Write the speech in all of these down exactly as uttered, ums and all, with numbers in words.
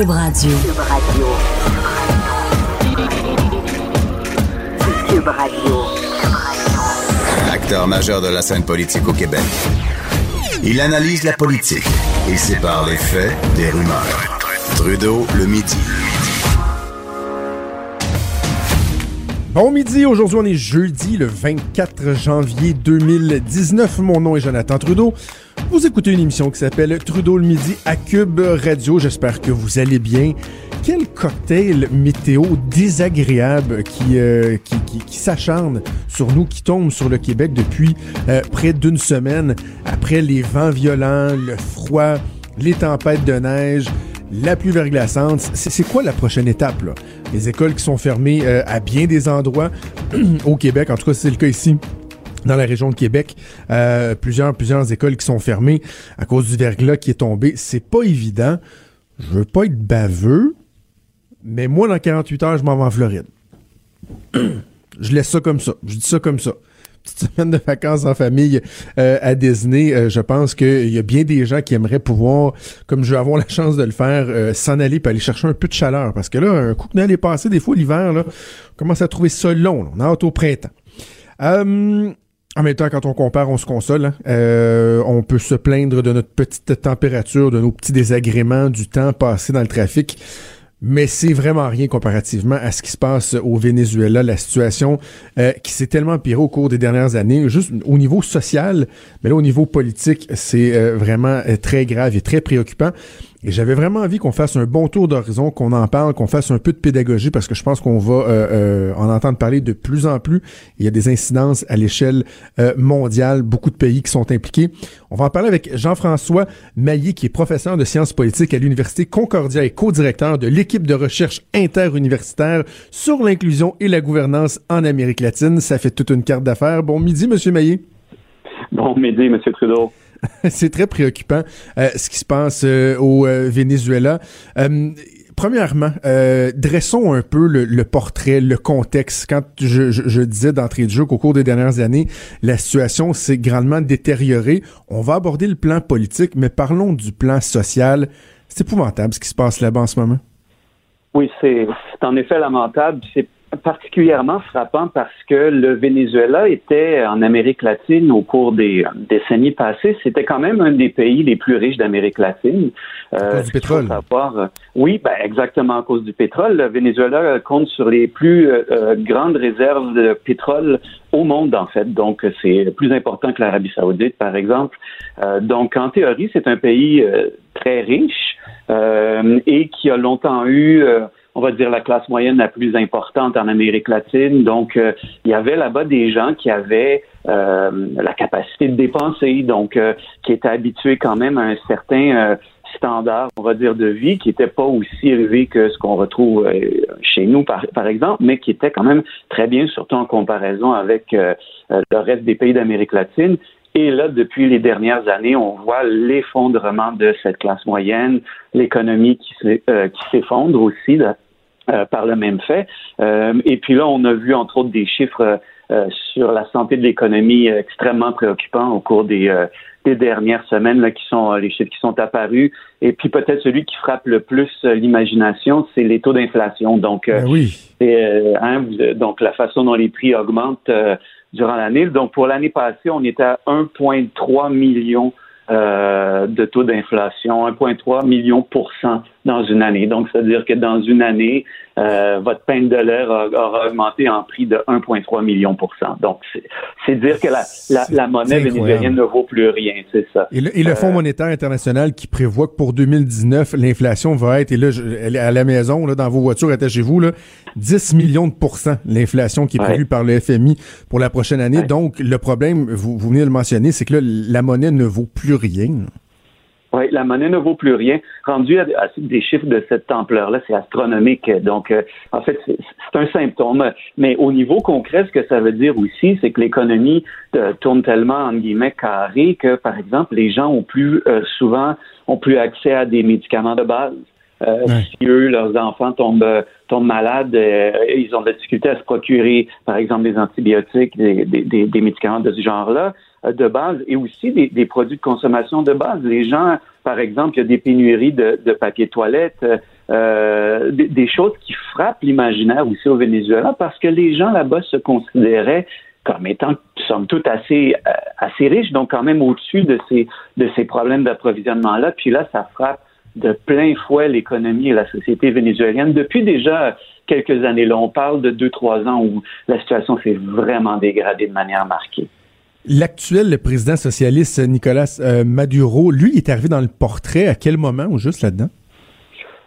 Cube Radio. Cube Radio. Cube Radio. Acteur majeur de la scène politique au Québec. Il analyse la politique et sépare les faits des rumeurs. Trudeau le midi. Bon midi, aujourd'hui on est jeudi le vingt-quatre janvier deux mille dix-neuf. Mon nom est Jonathan Trudeau. Vous écoutez une émission qui s'appelle Trudeau le midi à Cube Radio. J'espère que vous allez bien. Quel cocktail météo désagréable qui, euh, qui, qui, qui s'acharne sur nous, qui tombe sur le Québec depuis euh, près d'une semaine. Après les vents violents, le froid, les tempêtes de neige, la pluie verglaçante, c'est, c'est quoi la prochaine étape, là? Les écoles qui sont fermées euh, à bien des endroits au Québec, en tout cas c'est le cas ici. Dans la région de Québec, euh, plusieurs, plusieurs écoles qui sont fermées à cause du verglas qui est tombé. C'est pas évident. Je veux pas être baveux, mais moi, dans quarante-huit heures, je m'en vais en Floride. Je laisse ça comme ça. Je dis ça comme ça. Petite semaine de vacances en famille euh, à Disney. Euh, je pense qu'il y a bien des gens qui aimeraient pouvoir, comme je vais avoir la chance de le faire, euh, s'en aller et aller chercher un peu de chaleur. Parce que là, un coup que l'année est passée, des fois, l'hiver, là, on commence à trouver ça long. Là. On a hâte au printemps. Euh... En même temps, quand on compare, on se console. Hein? Euh, on peut se plaindre de notre petite température, de nos petits désagréments, du temps passé dans le trafic, mais c'est vraiment rien comparativement à ce qui se passe au Venezuela. La situation euh, qui s'est tellement empirée au cours des dernières années, juste au niveau social, mais là, au niveau politique, c'est euh, vraiment euh, très grave et très préoccupant. Et j'avais vraiment envie qu'on fasse un bon tour d'horizon, qu'on en parle, qu'on fasse un peu de pédagogie, parce que je pense qu'on va euh, euh, en entendre parler de plus en plus. Il y a des incidences à l'échelle euh, mondiale, beaucoup de pays qui sont impliqués. On va en parler avec Jean-François Mayer, qui est professeur de sciences politiques à l'Université Concordia et co-directeur de l'équipe de recherche interuniversitaire sur l'inclusion et la gouvernance en Amérique latine. Ça fait toute une carte d'affaires. Bon midi, monsieur Mayer. Bon midi, M. Trudeau. C'est très préoccupant euh, ce qui se passe euh, au euh, Venezuela. Euh, premièrement, euh, dressons un peu le, le portrait, le contexte. Quand je, je, je disais d'entrée de jeu qu'au cours des dernières années, la situation s'est grandement détériorée. On va aborder le plan politique, mais parlons du plan social. C'est épouvantable ce qui se passe là-bas en ce moment. Oui, c'est, c'est en effet lamentable. C'est particulièrement frappant parce que le Venezuela était, en Amérique latine, au cours des décennies passées, c'était quand même un des pays les plus riches d'Amérique latine. À cause euh, du pétrole. Savoir, oui, ben, exactement à cause du pétrole. Le Venezuela compte sur les plus euh, grandes réserves de pétrole au monde, en fait. Donc, c'est plus important que l'Arabie Saoudite, par exemple. Euh, donc, en théorie, c'est un pays euh, très riche euh, et qui a longtemps eu... Euh, on va dire la classe moyenne la plus importante en Amérique latine. Donc, euh, il y avait là-bas des gens qui avaient euh, la capacité de dépenser, donc euh, qui étaient habitués quand même à un certain euh, standard, on va dire, de vie, qui n'était pas aussi élevé que ce qu'on retrouve euh, chez nous, par, par exemple, mais qui était quand même très bien, surtout en comparaison avec euh, le reste des pays d'Amérique latine. Et là, depuis les dernières années, on voit l'effondrement de cette classe moyenne, l'économie qui, euh, qui s'effondre aussi, là. Euh, par le même fait. Euh, et puis là, on a vu, entre autres, des chiffres euh, sur la santé de l'économie euh, extrêmement préoccupants au cours des, euh, des dernières semaines, là, qui sont euh, les chiffres qui sont apparus. Et puis peut-être celui qui frappe le plus euh, l'imagination, c'est les taux d'inflation. Donc, euh, ben oui. c'est, euh, hein, donc la façon dont les prix augmentent euh, durant l'année. Donc, pour l'année passée, on était à un virgule trois million Euh, de taux d'inflation, un virgule trois million pour cent dans une année. Donc, c'est-à-dire que dans une année, euh, votre pain de l'air aura augmenté en prix de un virgule trois million pour cent. Donc, c'est, c'est dire que la, la, la monnaie vénézuélienne ne vaut plus rien, c'est ça. Et le, et le Fonds monétaire international qui prévoit que pour deux mille dix-neuf, l'inflation va être, et là, je, à la maison, là, dans vos voitures, attachez-vous, là, dix millions de pourcents, l'inflation qui est prévue ouais. par le F M I pour la prochaine année. Ouais. Donc, le problème, vous, vous venez de le mentionner, c'est que là, la monnaie ne vaut plus rien. Oui, la monnaie ne vaut plus rien. Rendu à des chiffres de cette ampleur-là, c'est astronomique. Donc, euh, en fait, c'est, c'est un symptôme. Mais au niveau concret, ce que ça veut dire aussi, c'est que l'économie euh, tourne tellement, entre guillemets, carré que, par exemple, les gens ont plus euh, souvent ont plus accès à des médicaments de base. Euh, ouais. Si eux, leurs enfants tombent, tombent malades, euh, ils ont de la difficulté à se procurer, par exemple, des antibiotiques, des, des, des, des médicaments de ce genre-là, euh, de base, et aussi des, des produits de consommation de base. Les gens, par exemple, il y a des pénuries de, de papier toilette, euh, des, des choses qui frappent l'imaginaire aussi au Venezuela, parce que les gens là-bas se considéraient comme étant, somme toute, assez, assez riches, donc quand même au-dessus de ces, de ces problèmes d'approvisionnement-là. Puis là, ça frappe de plein fouet l'économie et la société vénézuélienne. Depuis déjà quelques années, là, on parle de deux, trois ans où la situation s'est vraiment dégradée de manière marquée. L'actuel président socialiste Nicolas euh, Maduro, lui, il est arrivé dans le portrait à quel moment ou juste là-dedans?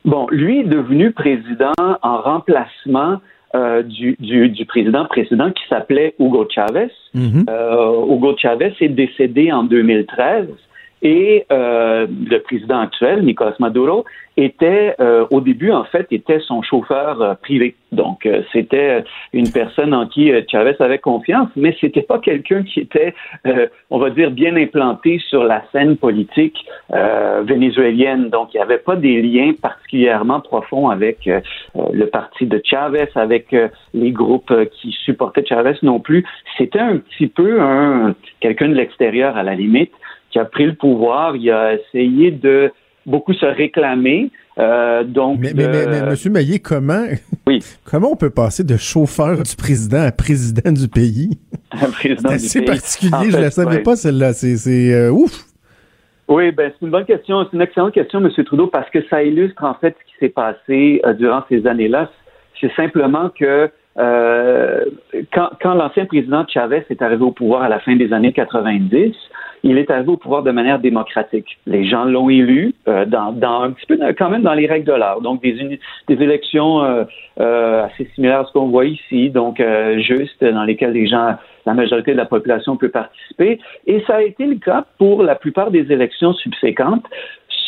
Bon, lui est devenu président en remplacement Euh, du, du, du président précédent qui s'appelait Hugo Chavez. Mm-hmm. Euh, Hugo Chavez est décédé en deux mille treize et euh, le président actuel, Nicolas Maduro, était, euh, au début, en fait, était son chauffeur euh, privé. Donc, euh, c'était une personne en qui euh, Chavez avait confiance, mais c'était pas quelqu'un qui était, euh, on va dire, bien implanté sur la scène politique euh, vénézuélienne. Donc, il n'y avait pas des liens particulièrement profonds avec euh, le parti de Chavez, avec euh, les groupes qui supportaient Chavez non plus. C'était un petit peu un quelqu'un de l'extérieur, à la limite, qui a pris le pouvoir, il a essayé de beaucoup se réclamer. Euh, donc mais, mais, mais, mais, monsieur Mayer, comment, oui. comment on peut passer de chauffeur du président à président du pays? Président c'est assez du particulier, pays. je ne la savais ouais. pas celle-là. C'est, c'est euh, ouf! Oui, ben c'est une bonne question. C'est une excellente question, monsieur Trudeau, parce que ça illustre en fait ce qui s'est passé euh, durant ces années-là. C'est simplement que Euh, quand, quand l'ancien président Chavez est arrivé au pouvoir à la fin des années quatre-vingt-dix, il est arrivé au pouvoir de manière démocratique. Les gens l'ont élu euh, dans, dans un petit peu quand même dans les règles de l'art. Donc des, uni, des élections euh, euh, assez similaires à ce qu'on voit ici, donc euh, juste dans lesquelles les gens, la majorité de la population peut participer. Et ça a été le cas pour la plupart des élections subséquentes.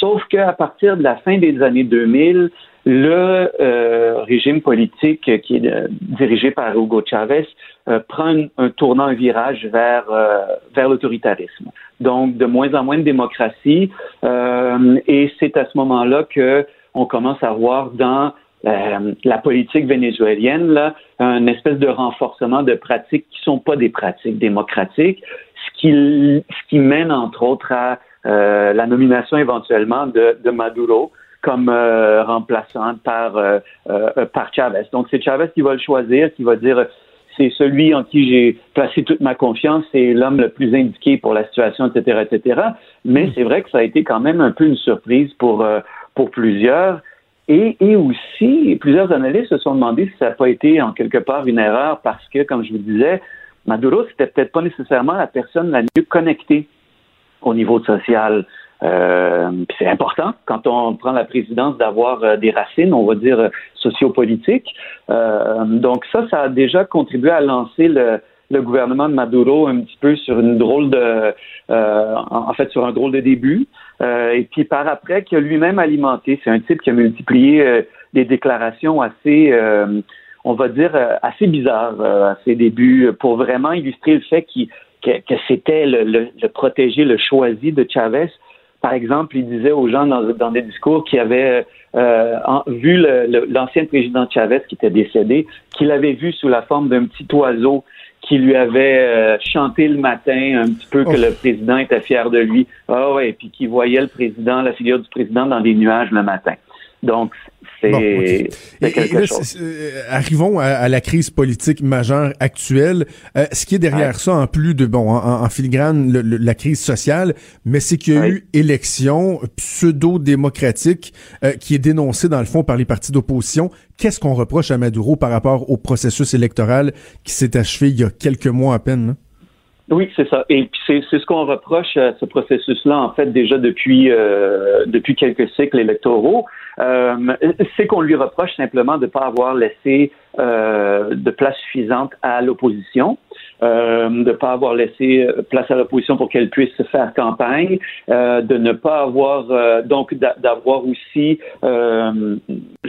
Sauf qu'à partir de la fin des années deux mille, le euh, régime politique qui est euh, dirigé par Hugo Chavez euh, prend un tournant, un virage vers, euh, vers l'autoritarisme. Donc, de moins en moins de démocratie. Euh, et c'est à ce moment-là qu'on commence à voir dans euh, la politique vénézuélienne là, une espèce de renforcement de pratiques qui ne sont pas des pratiques démocratiques, ce qui, ce qui mène entre autres à Euh, la nomination éventuellement de, de Maduro comme euh, remplaçant par, euh, euh, par Chavez. Donc, c'est Chavez qui va le choisir, qui va dire c'est celui en qui j'ai placé toute ma confiance, c'est l'homme le plus indiqué pour la situation, et cetera, et cetera. Mais c'est vrai que ça a été quand même un peu une surprise pour, euh, pour plusieurs. Et, et aussi, plusieurs analystes se sont demandé si ça n'a pas été en quelque part une erreur parce que, comme je vous disais, Maduro, c'était peut-être pas nécessairement la personne la mieux connectée au niveau social. Euh, c'est important, quand on prend la présidence, d'avoir euh, des racines, on va dire, euh, sociopolitiques. Euh, donc ça, ça a déjà contribué à lancer le, le gouvernement de Maduro un petit peu sur une drôle de... Euh, en fait, sur un drôle de début. Euh, et puis par après, qui a lui-même alimenté. C'est un type qui a multiplié euh, des déclarations assez... Euh, on va dire, assez bizarres euh, à ses débuts, pour vraiment illustrer le fait qu'il Que, que c'était le, le, le protégé, le choisi de Chavez. Par exemple, il disait aux gens dans, dans des discours qu'il avait euh, en, vu le, le, l'ancien président Chavez qui était décédé, qu'il avait vu sous la forme d'un petit oiseau qui lui avait euh, chanté le matin un petit peu que oh. le président était fier de lui. Ah ouais, puis qu'il voyait le président, la figure du président dans les nuages le matin. Donc, c'est, bon, okay. c'est quelque et là, chose. C'est, euh, arrivons à, à la crise politique majeure actuelle. Euh, ce qui est derrière ouais. ça, en plus de, bon, en, en filigrane, le, le, la crise sociale, mais c'est qu'il y a ouais. eu élection pseudo-démocratique euh, qui est dénoncée, dans le fond, par les partis d'opposition. Qu'est-ce qu'on reproche à Maduro par rapport au processus électoral qui s'est achevé il y a quelques mois à peine, là? Oui, c'est ça. Et puis c'est, c'est ce qu'on reproche à ce processus-là, en fait, déjà depuis euh, depuis quelques cycles électoraux. Euh, c'est qu'on lui reproche simplement de ne pas avoir laissé euh, de place suffisante à l'opposition, euh, de ne pas avoir laissé place à l'opposition pour qu'elle puisse faire campagne, euh, de ne pas avoir, euh, donc d'a- d'avoir aussi, euh,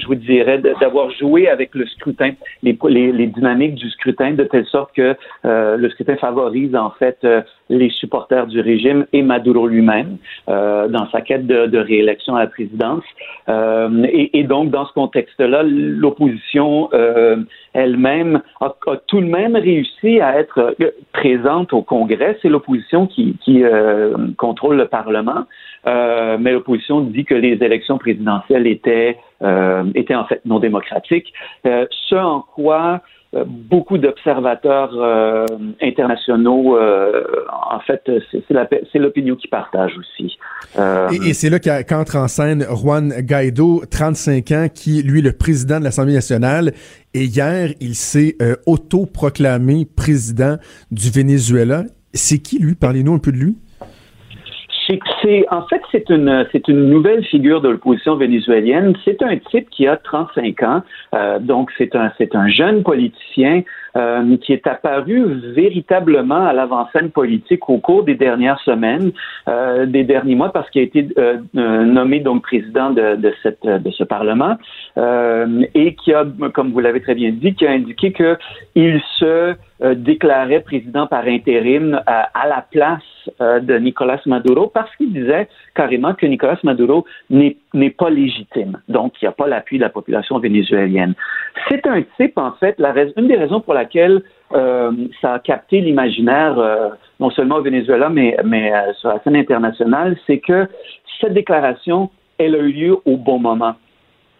je vous dirais, d'avoir joué avec le scrutin, les, les, les dynamiques du scrutin, de telle sorte que euh, le scrutin favorise en fait euh, les supporters du régime et Maduro lui-même euh, dans sa quête de, de réélection à la présidence. Euh, Et, et donc, dans ce contexte-là, l'opposition euh, elle-même a, a tout de même réussi à être présente au Congrès. C'est l'opposition qui, qui euh, contrôle le Parlement. euh, mais l'opposition dit que les élections présidentielles étaient, euh, étaient en fait non démocratiques, euh, ce en quoi euh, beaucoup d'observateurs euh, internationaux, euh, en fait, c'est, c'est, la, c'est l'opinion qu'ils partagent aussi. Euh, et, et c'est là qu'entre en scène Juan Guaido, trente-cinq ans, qui, lui, est le président de l'Assemblée nationale, et hier, il s'est euh, autoproclamé président du Venezuela. C'est qui, lui? Parlez-nous un peu de lui. C'est, c'est, en fait, c'est une, c'est une nouvelle figure de l'opposition vénézuélienne. C'est un type qui a trente-cinq ans, euh, donc c'est un, c'est un jeune politicien euh, qui est apparu véritablement à l'avant-scène politique au cours des dernières semaines, euh, des derniers mois, parce qu'il a été euh, nommé donc président de, de, cette, de ce Parlement euh, et qui a, comme vous l'avez très bien dit, qui a indiqué que il se Euh, déclarait président par intérim euh, à la place euh, de Nicolas Maduro parce qu'il disait carrément que Nicolas Maduro n'est, n'est pas légitime. Donc, il n'y a pas l'appui de la population vénézuélienne. C'est un type, en fait, la rais- une des raisons pour laquelle euh, ça a capté l'imaginaire, euh, non seulement au Venezuela, mais, mais euh, sur la scène internationale, c'est que cette déclaration, elle a eu lieu au bon moment.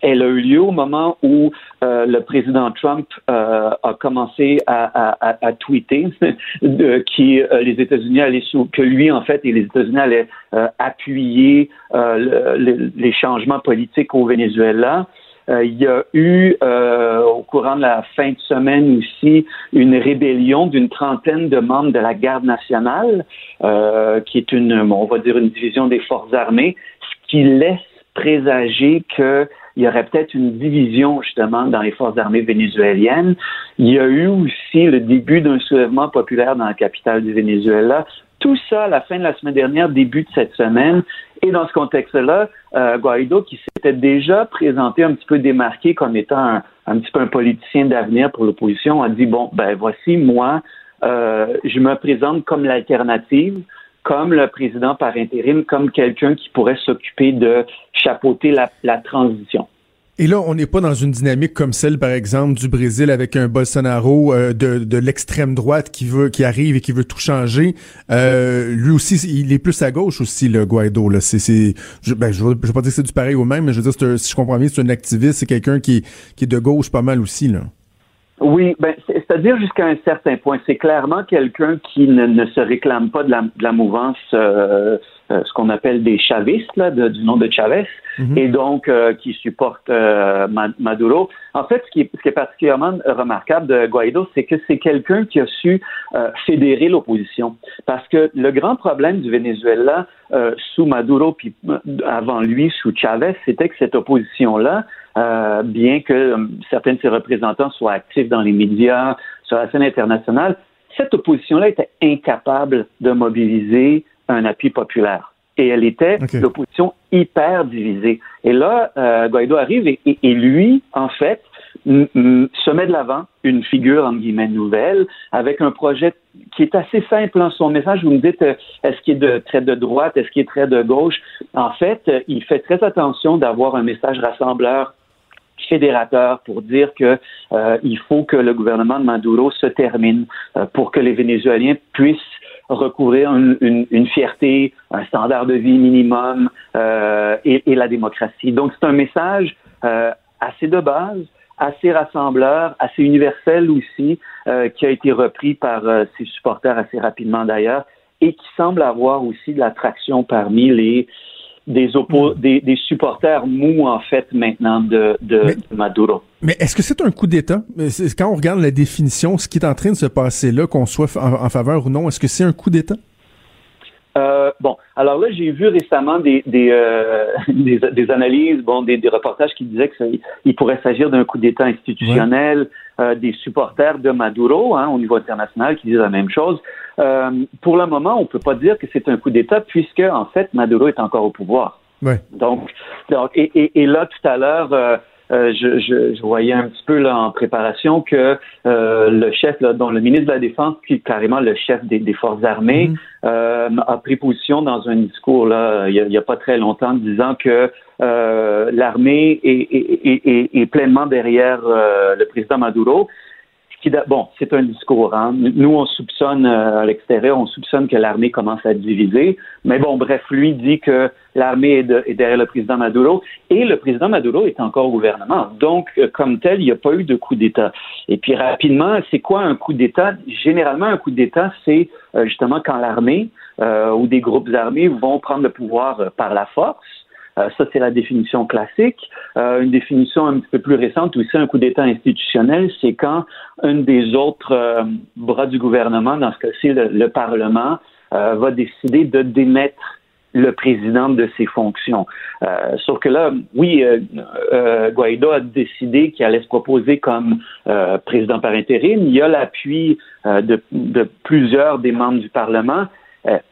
Elle a eu lieu au moment où euh, le président Trump euh, a commencé à, à, à tweeter de, qui, euh, les États-Unis allaient sous, que lui, en fait, et les États-Unis allaient euh, appuyer euh, le, le, les changements politiques au Venezuela. Euh, il y a eu, euh, au courant de la fin de semaine aussi, une rébellion d'une trentaine de membres de la Garde nationale, euh, qui est une, on va dire, une division des forces armées, ce qui laisse présager que il y aurait peut-être une division, justement, dans les forces armées vénézuéliennes. Il y a eu aussi le début d'un soulèvement populaire dans la capitale du Venezuela. Tout ça à la fin de la semaine dernière, début de cette semaine. Et dans ce contexte-là, euh, Guaido, qui s'était déjà présenté un petit peu démarqué comme étant un, un petit peu un politicien d'avenir pour l'opposition, a dit, bon, ben voici, moi, euh, je me présente comme l'alternative, comme le président par intérim, comme quelqu'un qui pourrait s'occuper de chapeauter la, la transition. Et là, on n'est pas dans une dynamique comme celle, par exemple, du Brésil avec un Bolsonaro euh, de, de l'extrême droite qui veut, qui arrive et qui veut tout changer. Euh, lui aussi, il est plus à gauche aussi, le Guaido. Là, c'est, c'est, je, ben, je, je veux pas dire que c'est du pareil au même, mais je veux dire, c'est un, si je comprends bien, c'est un activiste, c'est quelqu'un qui, qui est de gauche pas mal aussi, là. Oui, ben, c'est-à-dire jusqu'à un certain point. C'est clairement quelqu'un qui ne, ne se réclame pas de la, de la mouvance, euh, euh, ce qu'on appelle des chavistes, là, de, du nom de Chavez, mm-hmm. et donc euh, qui supporte euh, Maduro. En fait, ce qui est, ce qui est particulièrement remarquable de Guaido, c'est que c'est quelqu'un qui a su euh, fédérer l'opposition. Parce que le grand problème du Venezuela euh, sous Maduro, puis avant lui, sous Chavez, c'était que cette opposition-là, Euh, bien que euh, certains de ses représentants soient actifs dans les médias, sur la scène internationale, cette opposition-là était incapable de mobiliser un appui populaire. Et elle était okay. l'opposition hyper divisée. Et là, euh, Guaido arrive et, et, et lui, en fait, m- m- se met de l'avant une figure, entre guillemets, nouvelle, avec un projet qui est assez simple. Hein. Son message, vous me dites, euh, est-ce qu'il est de, très de droite, est-ce qu'il est très de gauche? En fait, euh, il fait très attention d'avoir un message rassembleur fédérateur pour dire que euh, il faut que le gouvernement de Maduro se termine euh, pour que les Vénézuéliens puissent recouvrir une, une, une fierté, un standard de vie minimum euh, et, et la démocratie. Donc c'est un message euh, assez de base, assez rassembleur, assez universel aussi, euh, qui a été repris par euh, ses supporters assez rapidement d'ailleurs et qui semble avoir aussi de l'attraction parmi les Des, oppo- des, des supporters mous, en fait, maintenant, de, de, mais, de Maduro. Mais est-ce que c'est un coup d'État? Quand on regarde la définition, ce qui est en train de se passer là, qu'on soit en, en faveur ou non, est-ce que c'est un coup d'État? Euh, bon, alors là, j'ai vu récemment des, des, euh, des, des analyses, bon, des, des reportages qui disaient qu'il pourrait s'agir d'un coup d'État institutionnel, ouais. euh, des supporters de Maduro, hein, au niveau international, qui disent la même chose. Euh, pour le moment, on ne peut pas dire que c'est un coup d'État puisque, en fait, Maduro est encore au pouvoir. Ouais. Donc, donc et, et, et là, tout à l'heure, euh, euh, je, je, je voyais un petit peu là, en préparation que euh, le chef, là, dont le ministre de la Défense, qui est carrément le chef des, des forces armées, mmh. euh, a pris position dans un discours là, il n'y a, a pas très longtemps, disant que euh, l'armée est, est, est, est, est pleinement derrière euh, le président Maduro. Qui, bon, c'est un discours. Hein. Nous, on soupçonne euh, à l'extérieur, on soupçonne que l'armée commence à diviser. Mais bon, bref, lui dit que l'armée est, de, est derrière le président Maduro. Et le président Maduro est encore au gouvernement. Donc, euh, comme tel, il n'y a pas eu de coup d'État. Et puis, rapidement, c'est quoi un coup d'État? Généralement, un coup d'État, c'est euh, justement quand l'armée euh, ou des groupes armés vont prendre le pouvoir euh, par la force. Euh, ça, c'est la définition classique. Euh, une définition un petit peu plus récente aussi, un coup d'État institutionnel, c'est quand un des autres euh, bras du gouvernement, dans ce cas-ci, le, le Parlement, euh, va décider de démettre le président de ses fonctions. Euh, sauf que là, oui, euh, euh, Guaido a décidé qu'il allait se proposer comme euh, président par intérim. Il y a l'appui euh, de, de plusieurs des membres du Parlement,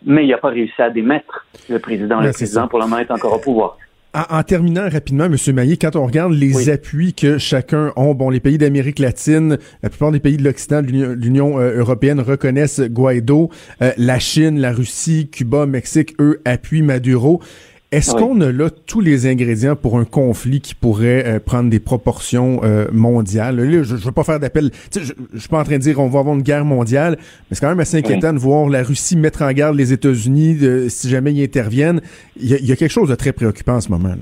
mais il n'a pas réussi à démettre le président. Le président, pour le moment, est encore au pouvoir. En, en terminant rapidement, M. Mayer, quand on regarde les oui. appuis que chacun ont, bon, les pays d'Amérique latine, la plupart des pays de l'Occident, de l'Union, l'Union euh, européenne reconnaissent Guaido. Euh, la Chine, la Russie, Cuba, Mexique, eux, appuient Maduro. Est-ce oui. qu'on a là tous les ingrédients pour un conflit qui pourrait euh, prendre des proportions euh, mondiales? Là, je ne veux pas faire d'appel. Je ne suis pas en train de dire on va avoir une guerre mondiale, mais c'est quand même assez inquiétant oui. de voir la Russie mettre en garde les États-Unis de, si jamais ils interviennent. Il y, y a quelque chose de très préoccupant en ce moment. Là.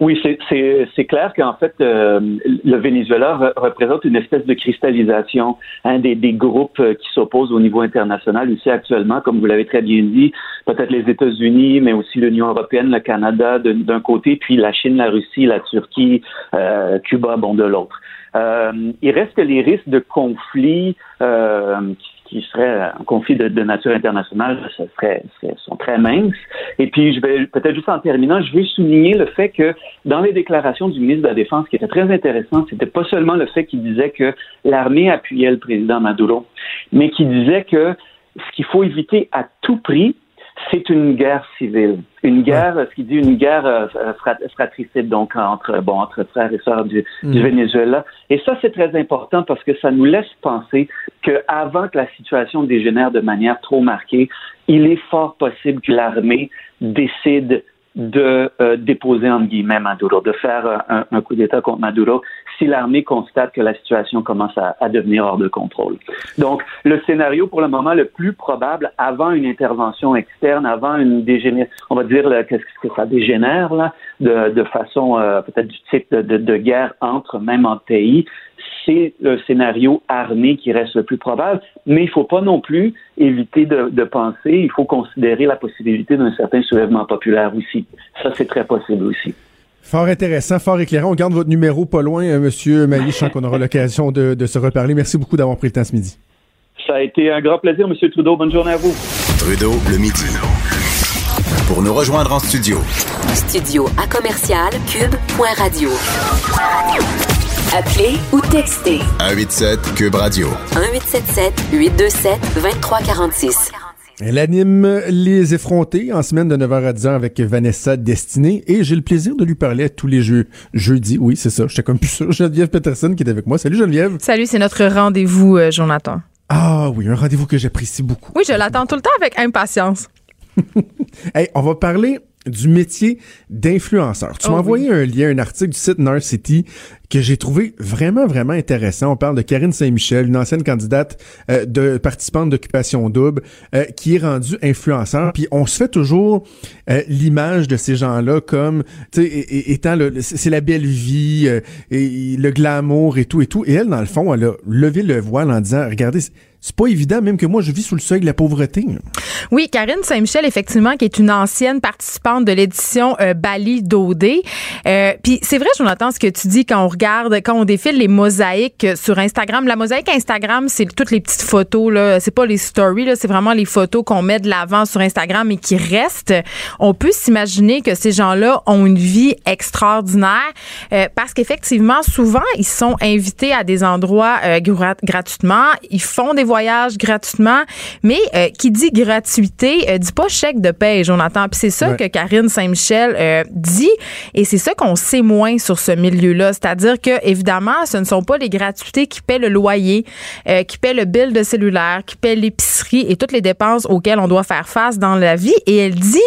Oui, c'est, c'est, c'est clair qu'en fait, euh, le Venezuela re- représente une espèce de cristallisation hein, des, des groupes qui s'opposent au niveau international aussi actuellement, comme vous l'avez très bien dit, peut-être les États-Unis, mais aussi l'Union européenne, le Canada de, d'un côté, puis la Chine, la Russie, la Turquie, euh, Cuba, bon, de l'autre. Euh, il reste que les risques de conflits euh, qui seraient en conflit de, de nature internationale ce serait, ce sont très minces. Et puis, je vais peut-être juste en terminant, je veux souligner le fait que dans les déclarations du ministre de la Défense, ce qui était très intéressant, c'était pas seulement le fait qu'il disait que l'armée appuyait le président Maduro, mais qu'il disait que ce qu'il faut éviter à tout prix, c'est une guerre civile, une guerre, ce qu'il dit, une guerre euh, fratricide, donc entre bon entre frères et sœurs du, mmh. du Venezuela. Et ça, c'est très important parce que ça nous laisse penser que avant que la situation dégénère de manière trop marquée, il est fort possible que l'armée décide de euh, déposer entre guillemets Maduro, de faire euh, un, un coup d'État contre Maduro si l'armée constate que la situation commence à, à devenir hors de contrôle. Donc, le scénario pour le moment le plus probable avant une intervention externe, avant une dégénération, on va dire là, qu'est-ce que ça dégénère là, de, de façon euh, peut-être du type de, de, de guerre entre même en pays, c'est le scénario armé qui reste le plus probable, mais il ne faut pas non plus éviter de, de penser, il faut considérer la possibilité d'un certain soulèvement populaire aussi. Ça, c'est très possible aussi. Fort intéressant, fort éclairant. On garde votre numéro pas loin, hein, Monsieur Mailly. Je sens qu'on aura l'occasion de, de se reparler. Merci beaucoup d'avoir pris le temps ce midi. Ça a été un grand plaisir, Monsieur Trudeau. Bonne journée à vous. Trudeau le midi. Pour nous rejoindre en studio. Studio à commercial cube point radio. Appelez ou textez. un huit sept cube radio. un huit sept sept huit deux sept deux trois quatre six. Elle anime Les Effrontés en semaine de neuf heures à dix heures avec Vanessa Destinée et j'ai le plaisir de lui parler tous les jeux, jeudis. Oui, c'est ça. J'étais comme plus sûr. Geneviève Peterson qui est avec moi. Salut Geneviève. Salut, c'est notre rendez-vous, euh, Jonathan. Ah oui, un rendez-vous que j'apprécie beaucoup. Oui, je l'attends tout le temps avec impatience. Hey, on va parler du métier d'influenceur. Tu oh, m'as envoyé oui. un lien, un article du site Nerd City que j'ai trouvé vraiment, vraiment intéressant. On parle de Karine Saint-Michel, une ancienne candidate euh, de participante d'Occupation Double, euh, qui est rendue influenceur. Puis on se fait toujours euh, l'image de ces gens-là comme, tu sais, étant le, c'est la belle vie, euh, et le glamour et tout et tout. Et elle, dans le fond, elle a levé le voile en disant, regardez, c'est pas évident, même que moi, je vis sous le seuil de la pauvreté. Oui, Karine Saint-Michel, effectivement, qui est une ancienne participante de l'édition euh, Bali Dodé. Euh, Puis c'est vrai, Jonathan, ce que tu dis quand on regarde, quand on défile les mosaïques sur Instagram. La mosaïque Instagram, c'est toutes les petites photos, là. C'est pas les stories, là. C'est vraiment les photos qu'on met de l'avant sur Instagram et qui restent. On peut s'imaginer que ces gens-là ont une vie extraordinaire euh, parce qu'effectivement, souvent, ils sont invités à des endroits euh, grat- gratuitement. Ils font des voyages gratuitement, mais euh, qui dit gratuité, euh, dit pas chèque de paie, Jonathan. Puis c'est ça ouais. que Karine Saint-Michel euh, dit et c'est ça qu'on sait moins sur ce milieu-là. C'est-à-dire dire que, évidemment, ce ne sont pas les gratuités qui paient le loyer, euh, qui paient le bill de cellulaire, qui paient l'épicerie et toutes les dépenses auxquelles on doit faire face dans la vie. Et elle dit,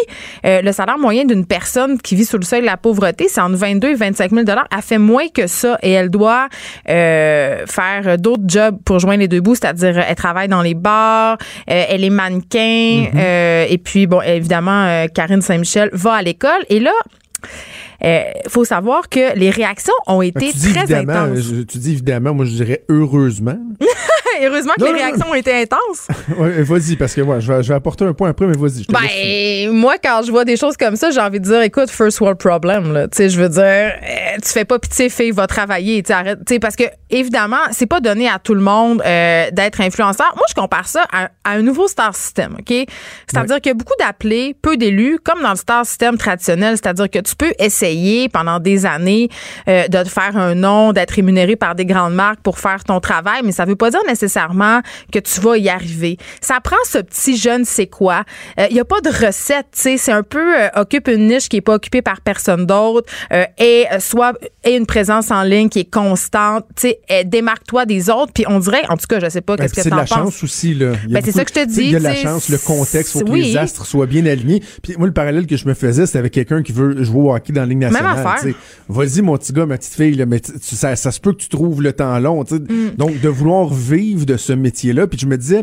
euh, le salaire moyen d'une personne qui vit sous le seuil de la pauvreté, c'est entre vingt-deux et vingt-cinq mille dollars. Elle fait moins que ça et elle doit euh, faire d'autres jobs pour joindre les deux bouts, c'est-à-dire elle travaille dans les bars, euh, elle est mannequin, mm-hmm. euh, et puis, bon, évidemment, euh, Karine Saint-Michel va à l'école. Et là, il euh, faut savoir que les réactions ont été tu dis très intenses. Je, tu dis évidemment, moi je dirais heureusement. Heureusement que non, les réactions non. ont été intenses. Ouais, vas-y, parce que moi, je vais, je vais apporter un point après, mais vas-y. Ben, moi, quand je vois des choses comme ça, j'ai envie de dire, écoute, first world problem, là. Tu sais, je veux dire, euh, tu fais pas pitié, fille, va travailler, tu arrête. Tu sais, parce que, évidemment, c'est pas donné à tout le monde euh, d'être influenceur. Moi, je compare ça à, à un nouveau star system, OK? C'est-à-dire ouais. qu'il y a beaucoup d'appelés, peu d'élus, comme dans le star system traditionnel. C'est-à-dire que tu peux essayer pendant des années euh, de te faire un nom, d'être rémunéré par des grandes marques pour faire ton travail, mais ça veut pas dire nécessairement que tu vas y arriver. Ça prend ce petit je ne sais quoi. Il euh, n'y a pas de recette, tu sais. C'est un peu euh, occupe une niche qui n'est pas occupée par personne d'autre euh, et euh, soit et une présence en ligne qui est constante, tu sais, euh, démarque-toi des autres. Puis on dirait, en tout cas, je ne sais pas, qu'est-ce ben, que tu en penses. C'est de la chance aussi, là. Ben, beaucoup, c'est ça que je te dis. Il y a la chance, le contexte, faut que oui. les astres soient bien alignés. Puis moi, le parallèle que je me faisais, c'était avec quelqu'un qui veut jouer au hockey dans la Ligue nationale. Même affaire. Vas-y, mon petit gars, ma petite fille, là, mais ça, ça se peut que tu trouves le temps long, tu sais. Mm. Donc, de vouloir vivre de ce métier-là, puis je me disais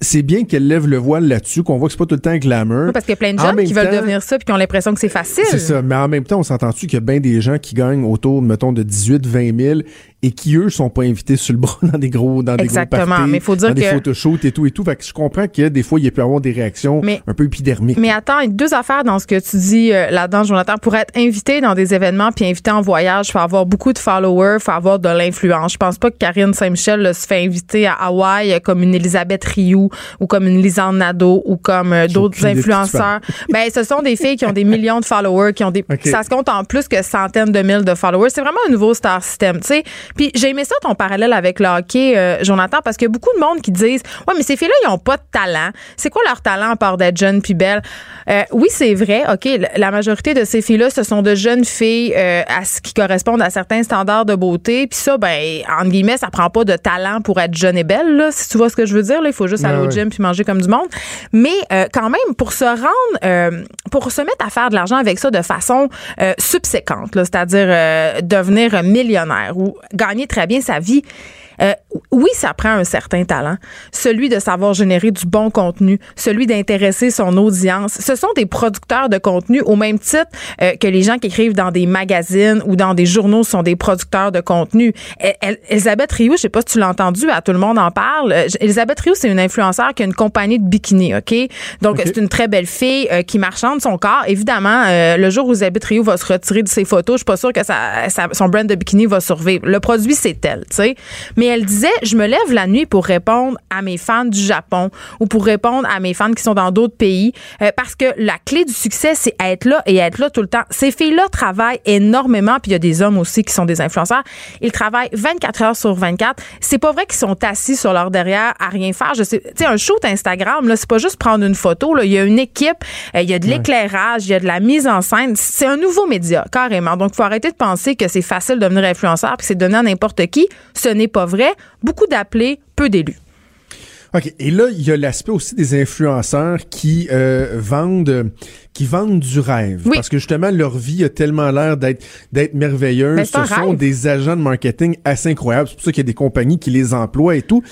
c'est bien qu'elle lève le voile là-dessus, qu'on voit que c'est pas tout le temps glamour. Oui, parce qu'il y a plein de gens qui temps, veulent devenir ça puis qui ont l'impression que c'est facile. C'est ça, mais en même temps, on s'entend-tu qu'il y a bien des gens qui gagnent autour, mettons, de dix-huit à vingt mille et qui, eux, sont pas invités sur le bras dans des gros, dans des Exactement, gros parties, mais faut dire dans des que... photoshoots et tout et tout. Fait que je comprends que des fois, il peut y avoir des réactions mais, un peu épidermiques. Mais attends, il y a deux affaires dans ce que tu dis euh, là-dedans, Jonathan. Pour être invité dans des événements puis invité en voyage, faut avoir beaucoup de followers, faut avoir de l'influence. Je pense pas que Karine Saint-Michel là, se fait inviter à Hawaï comme une Elisabeth Rioux ou comme une Lisanne Nadeau ou comme euh, d'autres influenceurs. Ben, ce sont des filles qui ont des millions de followers, qui ont des... Okay. Ça se compte en plus que centaines de mille de followers. C'est vraiment un nouveau star system, tu sais. Puis j'ai aimé ça ton parallèle avec le hockey, euh, Jonathan, parce qu'il y a beaucoup de monde qui disent « Ouais, mais ces filles-là, ils n'ont pas de talent. C'est quoi leur talent à part d'être jeunes puis belles? Euh, » Oui, c'est vrai. OK, la majorité de ces filles-là, ce sont de jeunes filles euh, à ce qui correspondent à certains standards de beauté. Puis ça, ben, entre guillemets, ça prend pas de talent pour être jeune et belle, là, si tu vois ce que je veux dire. Là, il faut juste ouais, aller au gym ouais. puis manger comme du monde. Mais euh, quand même, pour se rendre, euh, pour se mettre à faire de l'argent avec ça de façon euh, subséquente, là, c'est-à-dire euh, devenir millionnaire ou gagner très bien sa vie, euh, oui, ça prend un certain talent. Celui de savoir générer du bon contenu, celui d'intéresser son audience. Ce sont des producteurs de contenu au même titre euh, que les gens qui écrivent dans des magazines ou dans des journaux sont des producteurs de contenu. El- El- Elisabeth Rioux, je sais pas si tu l'as entendu, à tout le monde en parle. Euh, Elisabeth Rioux, c'est une influenceure qui a une compagnie de bikini, OK? Donc, okay. c'est une très belle fille euh, qui marchande son corps. Évidemment, euh, le jour où Elisabeth Rioux va se retirer de ses photos, je suis pas sûre que ça, ça, son brand de bikini va survivre. Le produit, c'est elle, tu sais. Mais elle disait, je me lève la nuit pour répondre à mes fans du Japon ou pour répondre à mes fans qui sont dans d'autres pays euh, parce que la clé du succès, c'est être là et être là tout le temps. Ces filles-là travaillent énormément, puis il y a des hommes aussi qui sont des influenceurs. Ils travaillent vingt-quatre heures sur vingt-quatre. C'est pas vrai qu'ils sont assis sur leur derrière à rien faire. Je sais, tu sais, un shoot Instagram, là, c'est pas juste prendre une photo, là. Il y a une équipe, euh, il y a de l'éclairage, il y a de la mise en scène. C'est un nouveau média, carrément. Donc, il faut arrêter de penser que c'est facile de devenir influenceur puis c'est donné à n'importe qui. Ce n'est pas vrai. Beaucoup d'appelés, peu d'élus. OK. Et là, il y a l'aspect aussi des influenceurs qui euh, vendent qui vendent du rêve. Oui. Parce que justement, leur vie a tellement l'air d'être d'être merveilleuse. Ben, ce sont rêve. Des agents de marketing assez incroyables. C'est pour ça qu'il y a des compagnies qui les emploient et tout.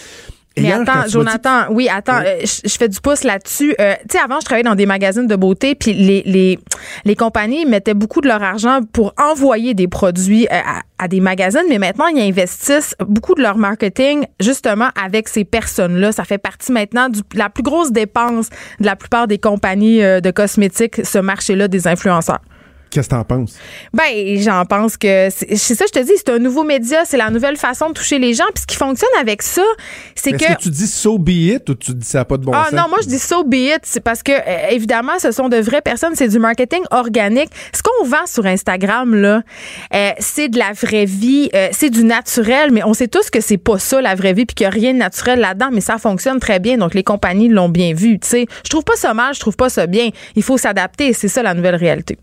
Mais hier, attends, Jonathan, dit... oui, attends, oui. Je, je fais du pouce là-dessus. Euh, tu sais, avant, je travaillais dans des magazines de beauté, puis les, les, les compagnies mettaient beaucoup de leur argent pour envoyer des produits à, à des magazines, mais maintenant, ils investissent beaucoup de leur marketing, justement, avec ces personnes-là. Ça fait partie maintenant du, de la plus grosse dépense de la plupart des compagnies de cosmétiques, ce marché-là des influenceurs. Qu'est-ce que t'en penses? Ben, j'en pense que... C'est, c'est ça, je te dis, c'est un nouveau média, c'est la nouvelle façon de toucher les gens. Puis ce qui fonctionne avec ça, c'est que... Est-ce que tu dis « so be it » ou tu dis ça n'a pas de bon ah, sens? Ah non, moi, je dis « so be it », c'est parce que, euh, évidemment, ce sont de vraies personnes, c'est du marketing organique. Ce qu'on vend sur Instagram, là, euh, c'est de la vraie vie, euh, c'est du naturel, mais on sait tous que c'est pas ça, la vraie vie, puis qu'il n'y a rien de naturel là-dedans, mais ça fonctionne très bien, donc les compagnies l'ont bien vu, tu sais. Je trouve pas ça mal, je trouve pas ça bien. Il faut s'adapter, et c'est ça la nouvelle réalité.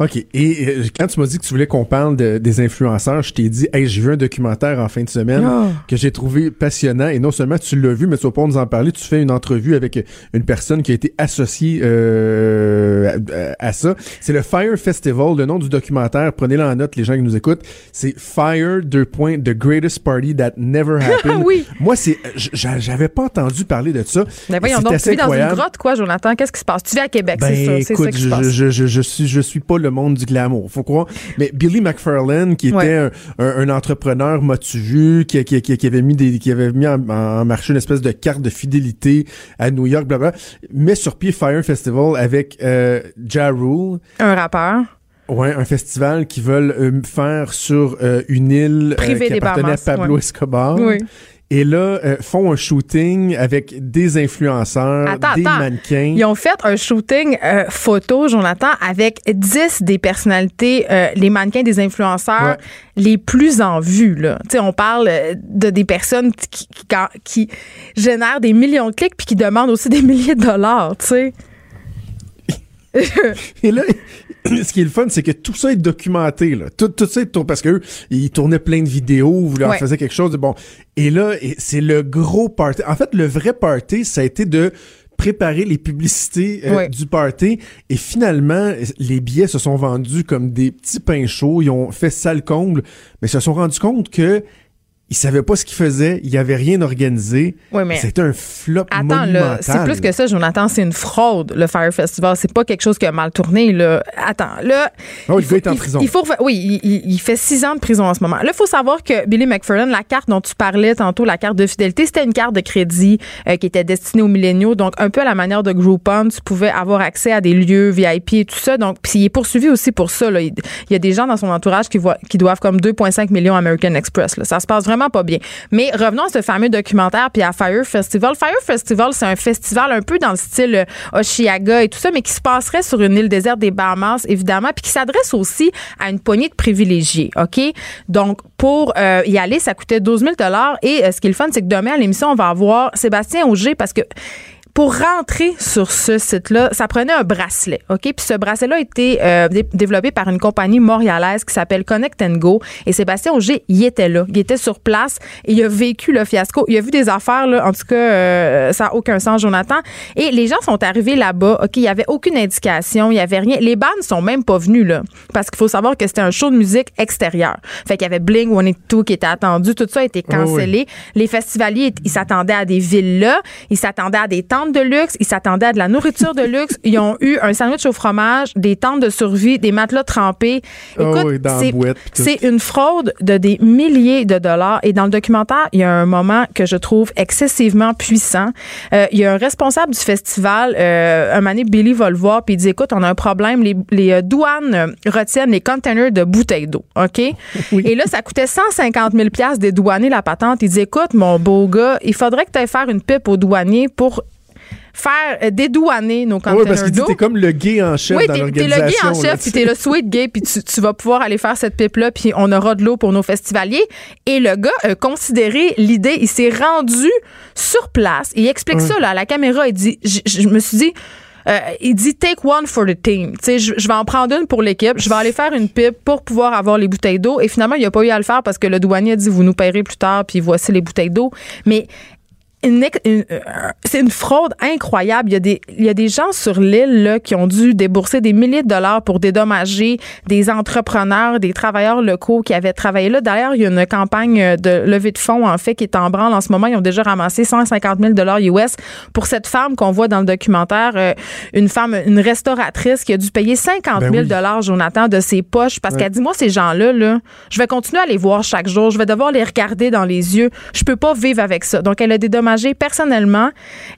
OK. Et euh, quand tu m'as dit que tu voulais qu'on parle de, des influenceurs, je t'ai dit, hey, j'ai vu un documentaire en fin de semaine oh. que j'ai trouvé passionnant. Et non seulement tu l'as vu, mais tu vas pouvoir nous en parler. Tu fais une entrevue avec une personne qui a été associée euh, à, à ça. C'est le Fyre Festival, le nom du documentaire. Prenez-le en note, les gens qui nous écoutent. C'est Fyre, deux points, The Greatest Party That Never Happened. Oui. Moi, c'est, j'avais pas entendu parler de ça. Mais voyons donc, tu vis dans une grotte, quoi, Jonathan? Qu'est-ce qui se passe? Tu vis à Québec, ben, c'est ça. C'est écoute, ça qui se passe. Je, je, je, je, suis, je suis pas le monde du glamour, faut croire. Mais Billy McFarland, qui était ouais. un, un, un entrepreneur motivé, qui, qui, qui, qui avait mis des, qui avait mis en, en marché une espèce de carte de fidélité à New York, blablabla, met sur pied Fyre Festival avec euh, Ja Rule. Un rappeur. Ouais, un festival qu'ils veulent euh, faire sur euh, une île euh, qui appartenait à Pablo ouais. Escobar. Oui. Et là, euh, font un shooting avec des influenceurs, attends, des attends. mannequins. Ils ont fait un shooting euh, photo, Jonathan, avec dix des personnalités, euh, les mannequins des influenceurs ouais. les plus en vue, là. Tu sais, on parle de des personnes qui, qui, qui génèrent des millions de clics puis qui demandent aussi des milliers de dollars, tu sais. Et là, ce qui est le fun, c'est que tout ça est documenté, là. Tout, tout ça est tourné, parce que eux, ils tournaient plein de vidéos, ils leur ouais. faisaient quelque chose de bon. Et là, c'est le gros party. En fait, le vrai party, ça a été de préparer les publicités euh, ouais. du party. Et finalement, les billets se sont vendus comme des petits pains chauds. Ils ont fait sale comble, mais se sont rendus compte que ils savaient pas ce qu'ils faisaient, il y avait rien organisé. Oui, mais c'était un flop attends, monumental. Attends, c'est plus que ça, Jonathan, c'est une fraude, le Fyre Festival. C'est pas quelque chose qui a mal tourné, là. Attends, là... Oh, il, il faut, est en il, prison. Il faut, oui, il, il fait six ans de prison en ce moment. Là, il faut savoir que Billy McFarland, la carte dont tu parlais tantôt, la carte de fidélité, c'était une carte de crédit euh, qui était destinée aux milléniaux, donc un peu à la manière de Groupon, tu pouvais avoir accès à des lieux V I P et tout ça. Donc, puis il est poursuivi aussi pour ça, là. Il, il y a des gens dans son entourage qui, voient, qui doivent comme deux virgule cinq millions American Express, là. Ça se passe vraiment vraiment pas bien. Mais revenons à ce fameux documentaire puis à Fyre Festival. Fyre Festival, c'est un festival un peu dans le style Oshiaga et tout ça, mais qui se passerait sur une île déserte des Bahamas, évidemment, puis qui s'adresse aussi à une poignée de privilégiés, OK? Donc, pour euh, y aller, ça coûtait douze mille dollars et euh, ce qui est le fun, c'est que demain, à l'émission, on va avoir Sébastien Auger parce que pour rentrer sur ce site-là, ça prenait un bracelet, OK? Puis ce bracelet-là a été euh, dé- développé par une compagnie montréalaise qui s'appelle Connect and Go. Et Sébastien Auger, il était là. Il était sur place et il a vécu le fiasco. Il a vu des affaires, là. En tout cas, euh, ça n'a aucun sens, Jonathan. Et les gens sont arrivés là-bas, OK? Il n'y avait aucune indication, il n'y avait rien. Les bands ne sont même pas venus, là. Parce qu'il faut savoir que c'était un show de musique extérieure. Fait qu'il y avait Blink, cent quatre qui était attendu. Tout ça a été cancellé. Oh oui. Les festivaliers, ils s'attendaient à des villas. Ils s'attendaient à des tentes de luxe, ils s'attendaient à de la nourriture de luxe, ils ont eu un sandwich au fromage, des tentes de survie, des matelas trempés. Écoute, oh oui, c'est, boîte, c'est une fraude de des milliers de dollars. Et dans le documentaire, il y a un moment que je trouve excessivement puissant. Euh, il y a un responsable du festival, euh, un moment donné, Billy va le voir, puis il dit, écoute, on a un problème, les, les douanes retiennent les containers de bouteilles d'eau, OK? Oui. Et là, ça coûtait cent cinquante mille dollars des douaniers la patente. Il dit, écoute, mon beau gars, il faudrait que tu ailles faire une pipe aux douaniers pour faire euh, dédouaner nos containers d'eau. Oui, parce que tu es comme le gay en chef oui, dans t'es, l'organisation. Oui, t'es le gay en chef, puis t'es le sweet gay, puis tu, tu vas pouvoir aller faire cette pipe-là, puis on aura de l'eau pour nos festivaliers. Et le gars a considéré l'idée, il s'est rendu sur place, il explique ouais. ça là, à la caméra, il dit, je, je me suis dit, Euh, il dit « take one for the team ». Tu sais, je, je vais en prendre une pour l'équipe, je vais aller faire une pipe pour pouvoir avoir les bouteilles d'eau. Et finalement, il n'a pas eu à le faire parce que le douanier a dit « vous nous paierez plus tard, puis voici les bouteilles d'eau ». Mais une, une, c'est une fraude incroyable. Il y a des, il y a des gens sur l'île là, qui ont dû débourser des milliers de dollars pour dédommager des entrepreneurs, des travailleurs locaux qui avaient travaillé là. D'ailleurs, il y a une campagne de levée de fonds, en fait, qui est en branle en ce moment. Ils ont déjà ramassé cent cinquante mille dollars U S pour cette femme qu'on voit dans le documentaire, une femme, une restauratrice qui a dû payer cinquante mille dollars, Jonathan, de ses poches parce ouais. qu'elle dit, moi, ces gens-là, là, je vais continuer à les voir chaque jour. Je vais devoir les regarder dans les yeux. Je peux pas vivre avec ça. Donc, elle a dédommagé personnellement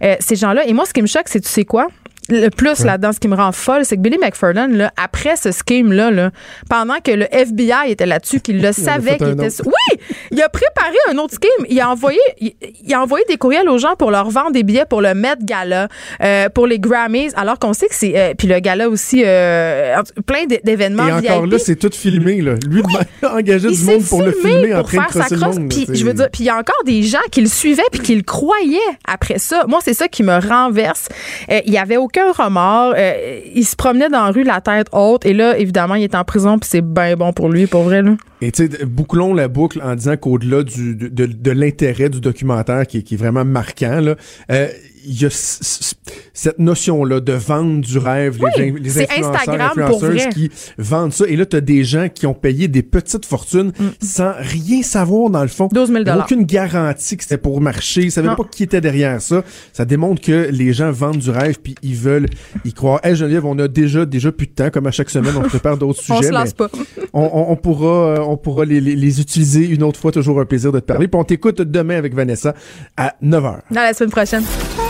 euh, ces gens-là. Et moi, ce qui me choque, c'est, tu sais quoi? Le plus ouais. là-dedans, ce qui me rend folle, c'est que Billy McFarland, là, après ce scheme-là, là, pendant que le F B I était là-dessus, qu'il le savait, qu'il était... Oui! Il a préparé un autre scheme. Il a envoyé, il, il a envoyé des courriels aux gens pour leur vendre des billets pour le Met Gala, euh, pour les Grammys, alors qu'on sait que c'est... Euh, puis le Gala aussi, euh, plein d'événements. Et encore V I P. Là, c'est tout filmé, là. Lui, oui. il a engagé il du monde pour le filmer pour en train de crosser le monde. Puis, je veux dire, puis il y a encore des gens qui le suivaient puis qui le croyaient après ça. Moi, c'est ça qui me renverse. Euh, il y avait aucun aucun remords. Euh, il se promenait dans la rue la tête haute et là, évidemment, il est en prison puis c'est bien bon pour lui, pour vrai, là. Et tu sais, bouclons la boucle en disant qu'au-delà du, de, de, de l'intérêt du documentaire qui, qui est vraiment marquant, là, euh, il y a c- c- cette notion-là de vendre du rêve, oui, les, les influenceurs, influenceuses qui vendent ça. Et là, t'as des gens qui ont payé des petites fortunes mm. sans rien savoir, dans le fond. douze mille dollars. Il n'y a aucune garantie que c'était pour marcher. Ils ne savaient non. pas qui était derrière ça. Ça démontre que les gens vendent du rêve puis ils veulent y croire. Hey Geneviève, on a déjà, déjà plus de temps, comme à chaque semaine, on prépare d'autres on sujets. On se lance pas. on, on, on pourra, on pourra les, les, les utiliser une autre fois. Toujours un plaisir de te parler. Puis on t'écoute demain avec Vanessa à neuf heures. À la semaine prochaine.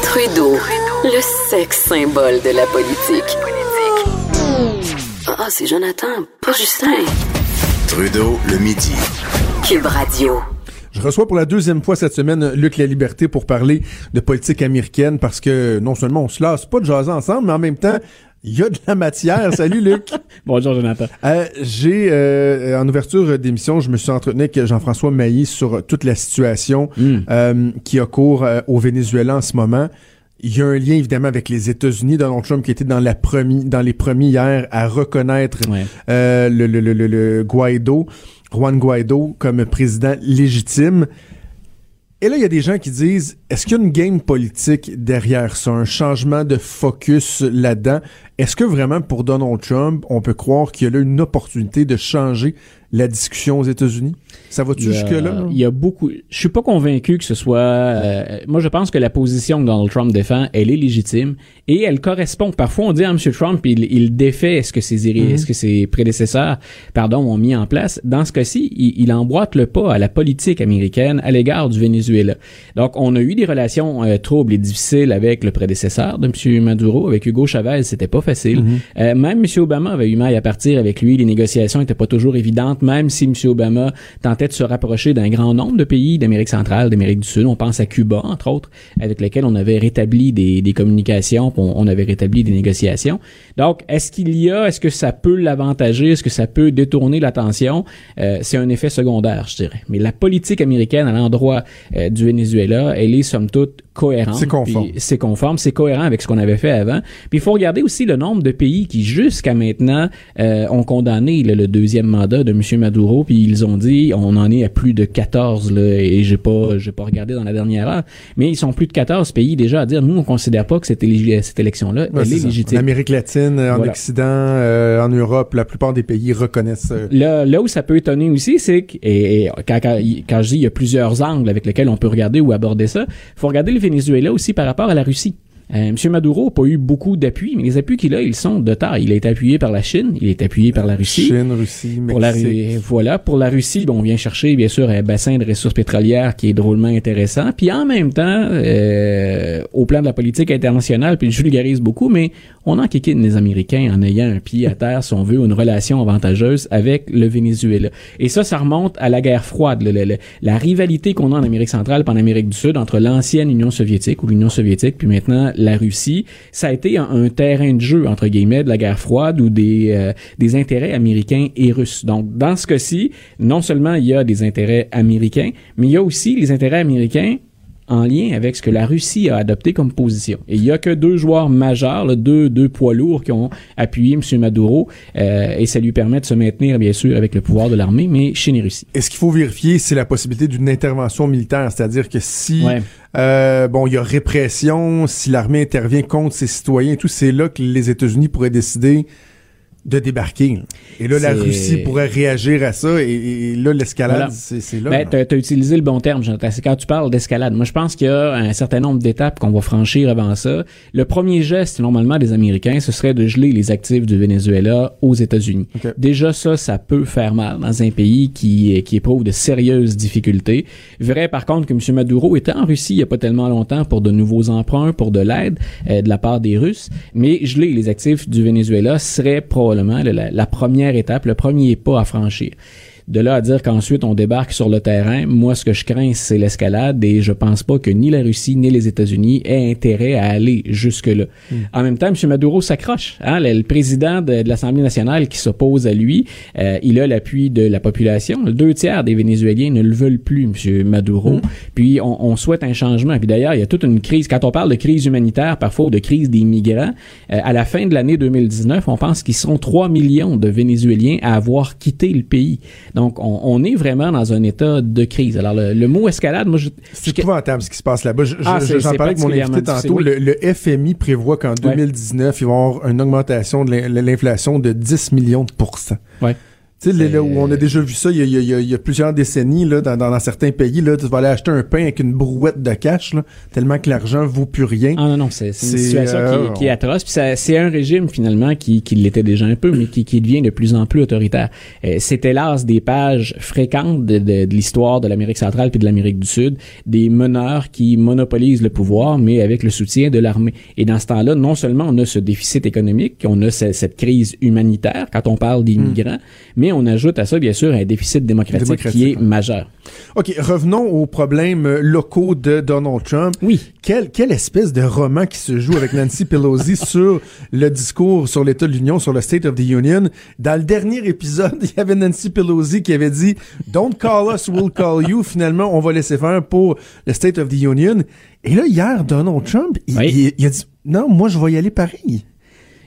Trudeau, le sexe symbole de la politique. Ah, oh, c'est Jonathan, pas Justin. Trudeau, le midi. Q U B Radio. Je reçois pour la deuxième fois cette semaine Luc Laliberté pour parler de politique américaine parce que non seulement on se lasse pas de jaser ensemble, mais en même temps, il y a de la matière. Salut Luc. Bonjour Jonathan. Euh, j'ai, euh, en ouverture d'émission, je me suis entretenu avec Jean-François Mayer sur toute la situation mm. euh, qui a cours euh, au Venezuela en ce moment. Il y a un lien évidemment avec les États-Unis. Donald Trump qui était dans la premi- dans les premiers hier à reconnaître ouais. euh, le, le, le, le, le Guaido, Juan Guaido comme président légitime. Et là, il y a des gens qui disent, est-ce qu'il y a une game politique derrière ça, un changement de focus là-dedans? Est-ce que vraiment, pour Donald Trump, on peut croire qu'il y a là une opportunité de changer la discussion aux États-Unis? Ça va-tu jusque-là? Il y a beaucoup... Je suis pas convaincu que ce soit... Euh, moi, je pense que la position que Donald Trump défend, elle est légitime et elle correspond. Parfois, on dit à M. Trump, il, il défait ce que ses, mm-hmm. ce que ses prédécesseurs pardon, ont mis en place. Dans ce cas-ci, il, il emboîte le pas à la politique américaine à l'égard du Venezuela. Donc, on a eu des relations euh, troubles et difficiles avec le prédécesseur de M. Maduro, avec Hugo Chavez, c'était pas facile. Mm-hmm. Euh, même M. Obama avait eu mal à partir avec lui. Les négociations étaient pas toujours évidentes, même si M. Obama tentait de se rapprocher d'un grand nombre de pays d'Amérique centrale, d'Amérique du Sud. On pense à Cuba, entre autres, avec lesquels on avait rétabli des, des communications, on, on avait rétabli des négociations. Donc, est-ce qu'il y a, est-ce que ça peut l'avantager, est-ce que ça peut détourner l'attention? Euh, c'est un effet secondaire, je dirais. Mais la politique américaine à l'endroit euh, du Venezuela, elle est somme toute cohérente. C'est conforme. C'est conforme, c'est cohérent avec ce qu'on avait fait avant. Puis il faut regarder aussi le nombre de pays qui, jusqu'à maintenant, euh, ont condamné le, le deuxième mandat de M. Maduro, puis ils ont dit... On On en est à plus de quatorze, là, et j'ai pas, j'ai pas regardé dans la dernière heure, mais ils sont plus de quatorze pays déjà à dire, nous, on considère pas que cette, élég- cette élection-là, ouais, elle est légitime. En Amérique latine, en voilà. Occident, euh, en Europe, la plupart des pays reconnaissent. Euh... Là, là où ça peut étonner aussi, c'est que, et, et quand, quand, quand je dis, il y a plusieurs angles avec lesquels on peut regarder ou aborder ça, faut regarder le Venezuela aussi par rapport à la Russie. Euh, M. Maduro n'a pas eu beaucoup d'appui, mais les appuis qu'il a, ils sont de taille. Il a été appuyé par la Chine, il est appuyé par la Russie. Chine, Russie, Mexique. Pour la, voilà. Pour la Russie, bon, on vient chercher, bien sûr, un bassin de ressources pétrolières qui est drôlement intéressant. Puis en même temps, euh, au plan de la politique internationale, puis je vulgarise beaucoup, mais on enquiquine les Américains en ayant un pied à terre, si on veut, une relation avantageuse avec le Venezuela. Et ça, ça remonte à la guerre froide, le, le, le, la rivalité qu'on a en Amérique centrale et en Amérique du Sud entre l'ancienne Union soviétique ou l'Union soviétique, puis maintenant la Russie. Ça a été un, un terrain de jeu, entre guillemets, de la guerre froide ou des, euh, des intérêts américains et russes. Donc, dans ce cas-ci, non seulement il y a des intérêts américains, mais il y a aussi les intérêts américains en lien avec ce que la Russie a adopté comme position. Et il y a que deux joueurs majeurs, là, deux, deux poids lourds qui ont appuyé M. Maduro, euh, et ça lui permet de se maintenir, bien sûr, avec le pouvoir de l'armée, mais Chine et Russie. Est-ce qu'il faut vérifier, c'est la possibilité d'une intervention militaire, c'est-à-dire que si, ouais. euh, bon, il y a répression, si l'armée intervient contre ses citoyens et tout, c'est là que les États-Unis pourraient décider de débarquer. Et là, c'est... la Russie pourrait réagir à ça, et, et là, l'escalade, voilà. c'est, c'est là. Ben, t'as, t'as utilisé le bon terme, Jonathan. C'est quand tu parles d'escalade. Moi, je pense qu'il y a un certain nombre d'étapes qu'on va franchir avant ça. Le premier geste, normalement, des Américains, ce serait de geler les actifs du Venezuela aux États-Unis. Okay. Déjà, ça, ça peut faire mal dans un pays qui, qui éprouve de sérieuses difficultés. Vrai, par contre, que M. Maduro était en Russie il n'y a pas tellement longtemps pour de nouveaux emprunts, pour de l'aide euh, de la part des Russes, mais geler les actifs du Venezuela serait probablement La, la première étape, le premier pas à franchir. De là à dire qu'ensuite on débarque sur le terrain, moi ce que je crains c'est l'escalade et je pense pas que ni la Russie ni les États-Unis aient intérêt à aller jusque-là. Mm. En même temps, M. Maduro s'accroche. Hein? Le, le président de, de l'Assemblée nationale qui s'oppose à lui, euh, il a l'appui de la population. Deux tiers des Vénézuéliens ne le veulent plus, M. Maduro. Mm. Puis on, on souhaite un changement. Puis d'ailleurs, il y a toute une crise. Quand on parle de crise humanitaire, parfois de crise des migrants, euh, à la fin de l'année deux mille dix-neuf, on pense qu'ils seront trois millions de Vénézuéliens à avoir quitté le pays. Donc, on, on est vraiment dans un état de crise. Alors, le, le mot escalade, moi, je... C'est épouvantable ce qui se passe là-bas. Je, ah, je, j'en parlais avec mon invité tantôt. Oui. Le, le F M I prévoit qu'en deux mille dix-neuf, ouais. il va y avoir une augmentation de l'inflation de dix millions de pourcents. Oui. Tu sais, là où on a déjà vu ça il y a, il y a, il y a plusieurs décennies, là, dans, dans, dans certains pays, là, tu vas aller acheter un pain avec une brouette de cash, là, tellement que l'argent vaut plus rien. Ah non, non, c'est, c'est, c'est une situation euh, qui, qui est atroce. Puis ça, c'est un régime, finalement, qui, qui l'était déjà un peu, mais qui, qui devient de plus en plus autoritaire. Euh, c'est hélas des pages fréquentes de, de, de l'histoire de l'Amérique centrale puis de l'Amérique du Sud, des meneurs qui monopolisent le pouvoir, mais avec le soutien de l'armée. Et dans ce temps-là, non seulement on a ce déficit économique, on a cette, cette crise humanitaire, quand on parle des migrants, mais Et on ajoute à ça, bien sûr, un déficit démocratique, démocratique qui est hein. majeur. OK, revenons aux problèmes locaux de Donald Trump. Oui. Quelle, quelle espèce de roman qui se joue avec Nancy Pelosi sur le discours sur l'État de l'Union, sur le State of the Union. Dans le dernier épisode, il y avait Nancy Pelosi qui avait dit « Don't call us, we'll call you ». Finalement, on va laisser faire pour le State of the Union. Et là, hier, Donald Trump, il, oui. il, il a dit « Non, moi, je vais y aller pareil ».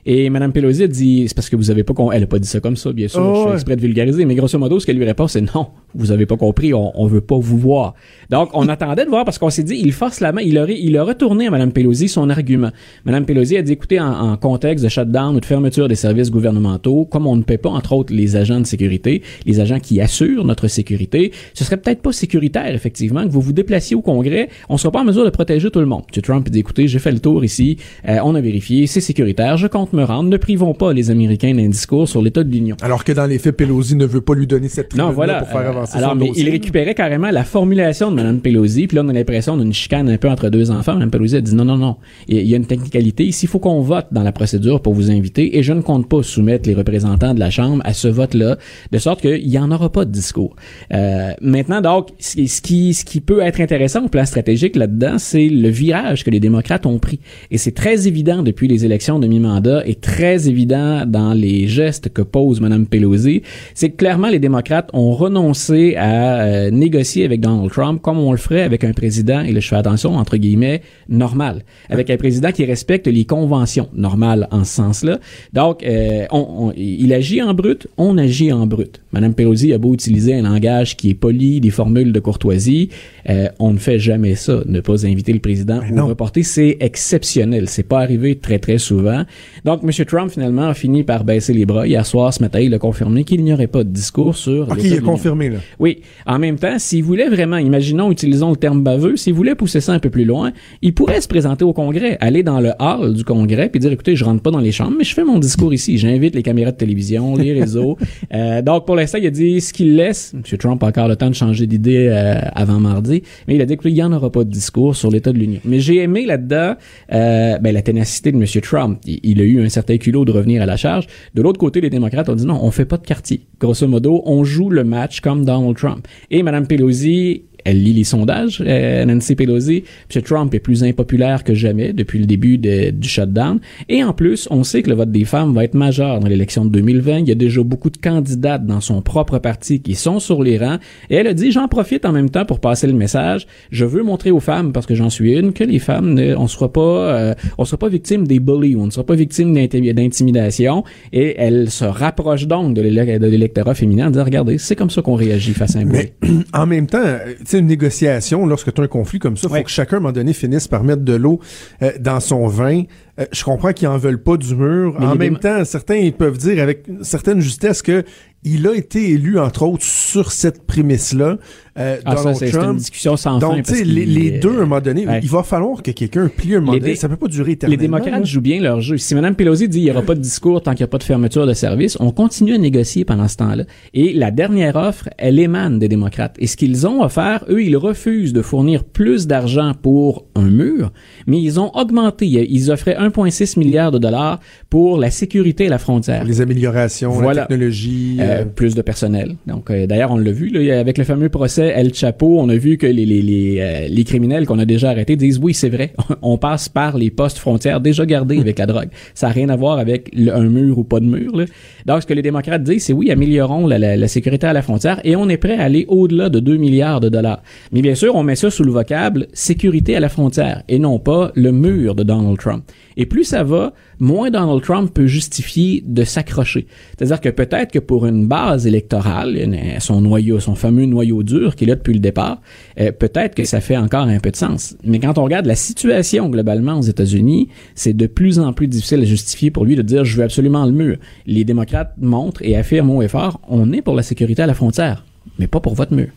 Et Mme Pelosi a dit, c'est parce que vous avez pas compris, elle a pas dit ça comme ça, bien sûr, oh, je fais exprès de vulgariser, mais grosso modo, ce qu'elle lui répond, c'est non, vous avez pas compris, on, on veut pas vous voir. Donc, on attendait de voir parce qu'on s'est dit, il force la main, il a, il a retourné à Mme Pelosi son argument. Mme Pelosi a dit, écoutez, en, en contexte de shutdown ou de fermeture des services gouvernementaux, comme on ne paie pas, entre autres, les agents de sécurité, les agents qui assurent notre sécurité, ce serait peut-être pas sécuritaire, effectivement, que vous vous déplaciez au Congrès, on sera pas en mesure de protéger tout le monde. M. Trump dit, écoutez, j'ai fait le tour ici, euh, on a vérifié, c'est sécuritaire, je compte me rendre, ne privons pas les Américains d'un discours sur l'État de l'Union. Alors que dans les faits, Pelosi ne veut pas lui donner cette tribune voilà, pour faire avancer euh, alors, son mais dossier. Il récupérait carrément la formulation de Mme Pelosi, puis là, on a l'impression d'une chicane un peu entre deux enfants. Mme Pelosi a dit non, non, non, il y a une technicalité. Ici, il faut qu'on vote dans la procédure pour vous inviter, et je ne compte pas soumettre les représentants de la Chambre à ce vote-là, de sorte qu'il n'y en aura pas de discours. Euh, maintenant, donc, ce qui, ce qui peut être intéressant au plan stratégique là-dedans, c'est le virage que les démocrates ont pris. Et c'est très évident depuis les élections de mi-mandat est très évident dans les gestes que pose Mme Pelosi, c'est que clairement les démocrates ont renoncé à euh, négocier avec Donald Trump comme on le ferait avec un président, et là je fais attention entre guillemets, normal, avec un président qui respecte les conventions normales en ce sens-là. Donc, euh, on, on, il agit en brut, on agit en brut. Mme Pelosi a beau utiliser un langage qui est poli, des formules de courtoisie, euh, on ne fait jamais ça, ne pas inviter le président ou reporter, c'est exceptionnel, c'est pas arrivé très très souvent. Donc, M. Trump, finalement, a fini par baisser les bras. Hier soir, ce matin, il a confirmé qu'il n'y aurait pas de discours sur... OK, il a confirmé, là. Oui. En même temps, s'il voulait vraiment, imaginons, utilisons le terme baveux, s'il voulait pousser ça un peu plus loin, il pourrait se présenter au Congrès, aller dans le hall du Congrès, puis dire, écoutez, je rentre pas dans les chambres, mais je fais mon discours ici. J'invite les caméras de télévision, les réseaux. euh, donc, pour l'instant, il a dit ce qu'il laisse. M. Trump a encore le temps de changer d'idée euh, avant mardi, mais il a dit, écoutez, il n'y en aura pas de discours sur l'État de l'Union. Mais j'ai aimé là-dedans euh, ben, la ténacité de M. Trump. Il, il a eu un certain culot de revenir à la charge. De l'autre côté, les démocrates ont dit non, on fait pas de quartier. Grosso modo, on joue le match comme Donald Trump. Et Mme Pelosi, elle lit les sondages, euh, Nancy Pelosi. M. Trump est plus impopulaire que jamais depuis le début de, du shutdown. Et en plus, on sait que le vote des femmes va être majeur dans l'élection de deux mille vingt. Il y a déjà beaucoup de candidates dans son propre parti qui sont sur les rangs. Et elle a dit, j'en profite en même temps pour passer le message. Je veux montrer aux femmes, parce que j'en suis une, que les femmes, ne, on sera pas, euh, on sera pas victime des bullies, on ne sera pas victime d'intimidation. Et elle se rapproche donc de, l'élect- de l'électorat féminin en disant, regardez, c'est comme ça qu'on réagit face à un bully. Mais en même temps... C'est une négociation, lorsque tu as un conflit comme ça, il faut ouais. que chacun, à un moment donné, finisse par mettre de l'eau euh, dans son vin. Euh, je comprends qu'ils n'en veulent pas du mur. Mais en même déma- temps, certains ils peuvent dire avec une certaine justesse que il a été élu, entre autres, sur cette prémisse-là. Euh, ah, Donald ça, c'est, Trump. C'est une discussion sans donc, fin. Donc, tu sais, les, les deux, à un moment donné, ouais. il va falloir que quelqu'un plie un moment donné. Dé- ça peut pas durer éternellement. Les démocrates là. Jouent bien leur jeu. Si Mme Pelosi dit qu'il n'y aura pas de discours tant qu'il n'y a pas de fermeture de service, on continue à négocier pendant ce temps-là. Et la dernière offre, elle émane des démocrates. Et ce qu'ils ont offert, eux, ils refusent de fournir plus d'argent pour un mur, mais ils ont augmenté. Ils offraient un virgule six milliard de dollars pour la sécurité à la frontière. Pour les améliorations, voilà. La technologie... Euh, euh, plus de personnel. Donc, euh, d'ailleurs, on l'a vu, là, avec le fameux procès El Chapo, on a vu que les, les, les, euh, les criminels qu'on a déjà arrêtés disent « Oui, c'est vrai, on passe par les postes frontières déjà gardés avec la drogue. Ça n'a rien à voir avec le, un mur ou pas de mur. » là. Donc, ce que les démocrates disent, c'est « Oui, améliorons la, la, la sécurité à la frontière et on est prêt à aller au-delà de deux milliards de dollars. » Mais bien sûr, on met ça sous le vocable « sécurité à la frontière » et non pas le mur de Donald Trump. Et plus ça va, moins Donald Trump peut justifier de s'accrocher. C'est-à-dire que peut-être que pour une base électorale, son noyau, son fameux noyau dur qui est là depuis le départ, euh, peut-être que ça fait encore un peu de sens. Mais quand on regarde la situation globalement aux États-Unis, c'est de plus en plus difficile à justifier pour lui de dire « je veux absolument le mur ». Les démocrates montrent et affirment haut et fort « on est pour la sécurité à la frontière, mais pas pour votre mur ».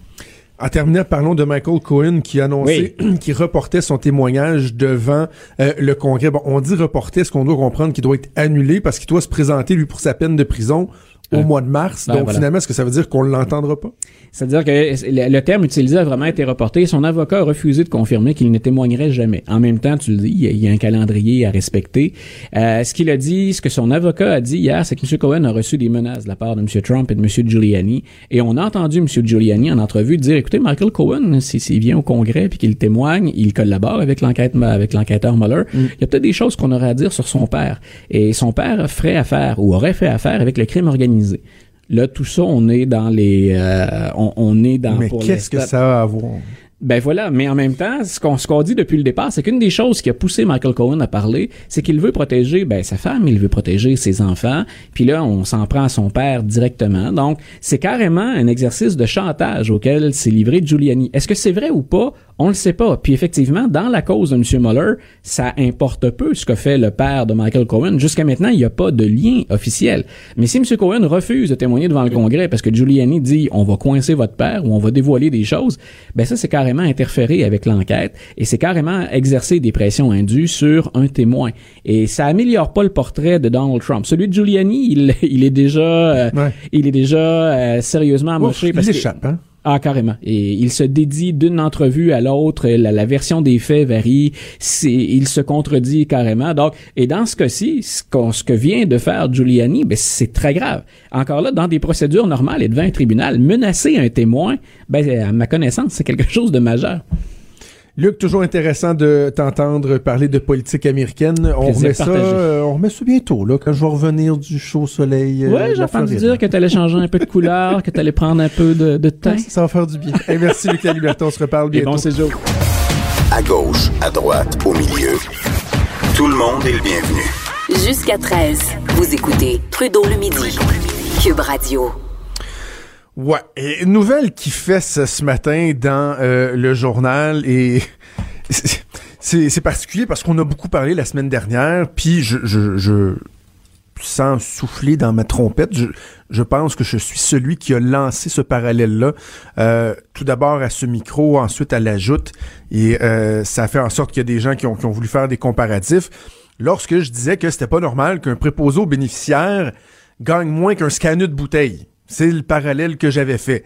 En terminant, parlons de Michael Cohen qui a annoncé oui. qu'il reportait son témoignage devant euh, le Congrès. Bon, on dit reporter, ce qu'on doit comprendre qu'il doit être annulé parce qu'il doit se présenter, lui, pour sa peine de prison au euh, mois de mars. Ben, donc, voilà. Finalement, est-ce que ça veut dire qu'on l'entendra pas? C'est-à-dire que le terme utilisé a vraiment été reporté. Son avocat a refusé de confirmer qu'il ne témoignerait jamais. En même temps, tu le dis, il y a un calendrier à respecter. Euh, ce qu'il a dit, ce que son avocat a dit hier, c'est que M. Cohen a reçu des menaces de la part de M. Trump et de M. Giuliani. Et on a entendu M. Giuliani en entrevue dire, écoutez, Michael Cohen, s'il si, si vient au Congrès puis qu'il témoigne, il collabore avec l'enquête, avec l'enquêteur Mueller. Mm. Il y a peut-être des choses qu'on aurait à dire sur son père. Et son père ferait affaire ou aurait fait affaire avec le crime organisé. Là, tout ça, on est dans les... Euh, on, on est dans... Mais pour qu'est-ce que ça a à voir? Ben voilà, mais en même temps, ce qu'on, ce qu'on dit depuis le départ, c'est qu'une des choses qui a poussé Michael Cohen à parler, c'est qu'il veut protéger ben sa femme, il veut protéger ses enfants, puis là, on s'en prend à son père directement. Donc, c'est carrément un exercice de chantage auquel s'est livré Giuliani. Est-ce que c'est vrai ou pas? On le sait pas. Puis effectivement, dans la cause de M. Mueller, ça importe peu ce que fait le père de Michael Cohen. Jusqu'à maintenant, il n'y a pas de lien officiel. Mais si M. Cohen refuse de témoigner devant le Congrès parce que Giuliani dit « on va coincer votre père » ou « on va dévoiler des choses », ben ça, c'est carrément interférer avec l'enquête et c'est carrément exercer des pressions indues sur un témoin. Et ça améliore pas le portrait de Donald Trump. Celui de Giuliani, il, il est déjà, euh, ouais. il est déjà euh, sérieusement amoché. Ouf, parce il échappe, que... hein? Ah, carrément. Et il se dédie d'une entrevue à l'autre. La, la version des faits varie. C'est, il se contredit carrément. Donc, et dans ce cas-ci, ce, qu'on, ce que vient de faire Giuliani, ben, c'est très grave. Encore là, dans des procédures normales et devant un tribunal, menacer un témoin, ben, à ma connaissance, c'est quelque chose de majeur. Luc, toujours intéressant de t'entendre parler de politique américaine. On remet, ça, euh, on remet ça bientôt, là, quand je vais revenir du chaud soleil. Euh, oui, j'ai entendu dire que t'allais changer un peu de couleur, que t'allais prendre un peu de, de teint. Ça va faire du bien. Hey, merci, Luc Laliberté. On se reparle bientôt. Et bon séjour. À gauche, à droite, au milieu, tout le monde est le bienvenu. Jusqu'à treize, vous écoutez Trudeau le midi, Q U B Radio. Ouais, et nouvelle qui fesse ce matin dans euh, le journal et c'est, c'est particulier parce qu'on a beaucoup parlé la semaine dernière, puis je, je, je sans souffler dans ma trompette, je, je pense que je suis celui qui a lancé ce parallèle-là, euh, tout d'abord à ce micro, ensuite à la joute, et euh, ça fait en sorte qu'il y a des gens qui ont, qui ont voulu faire des comparatifs. Lorsque je disais que c'était pas normal qu'un préposé aux bénéficiaires gagne moins qu'un scanner de bouteille. C'est le parallèle que j'avais fait.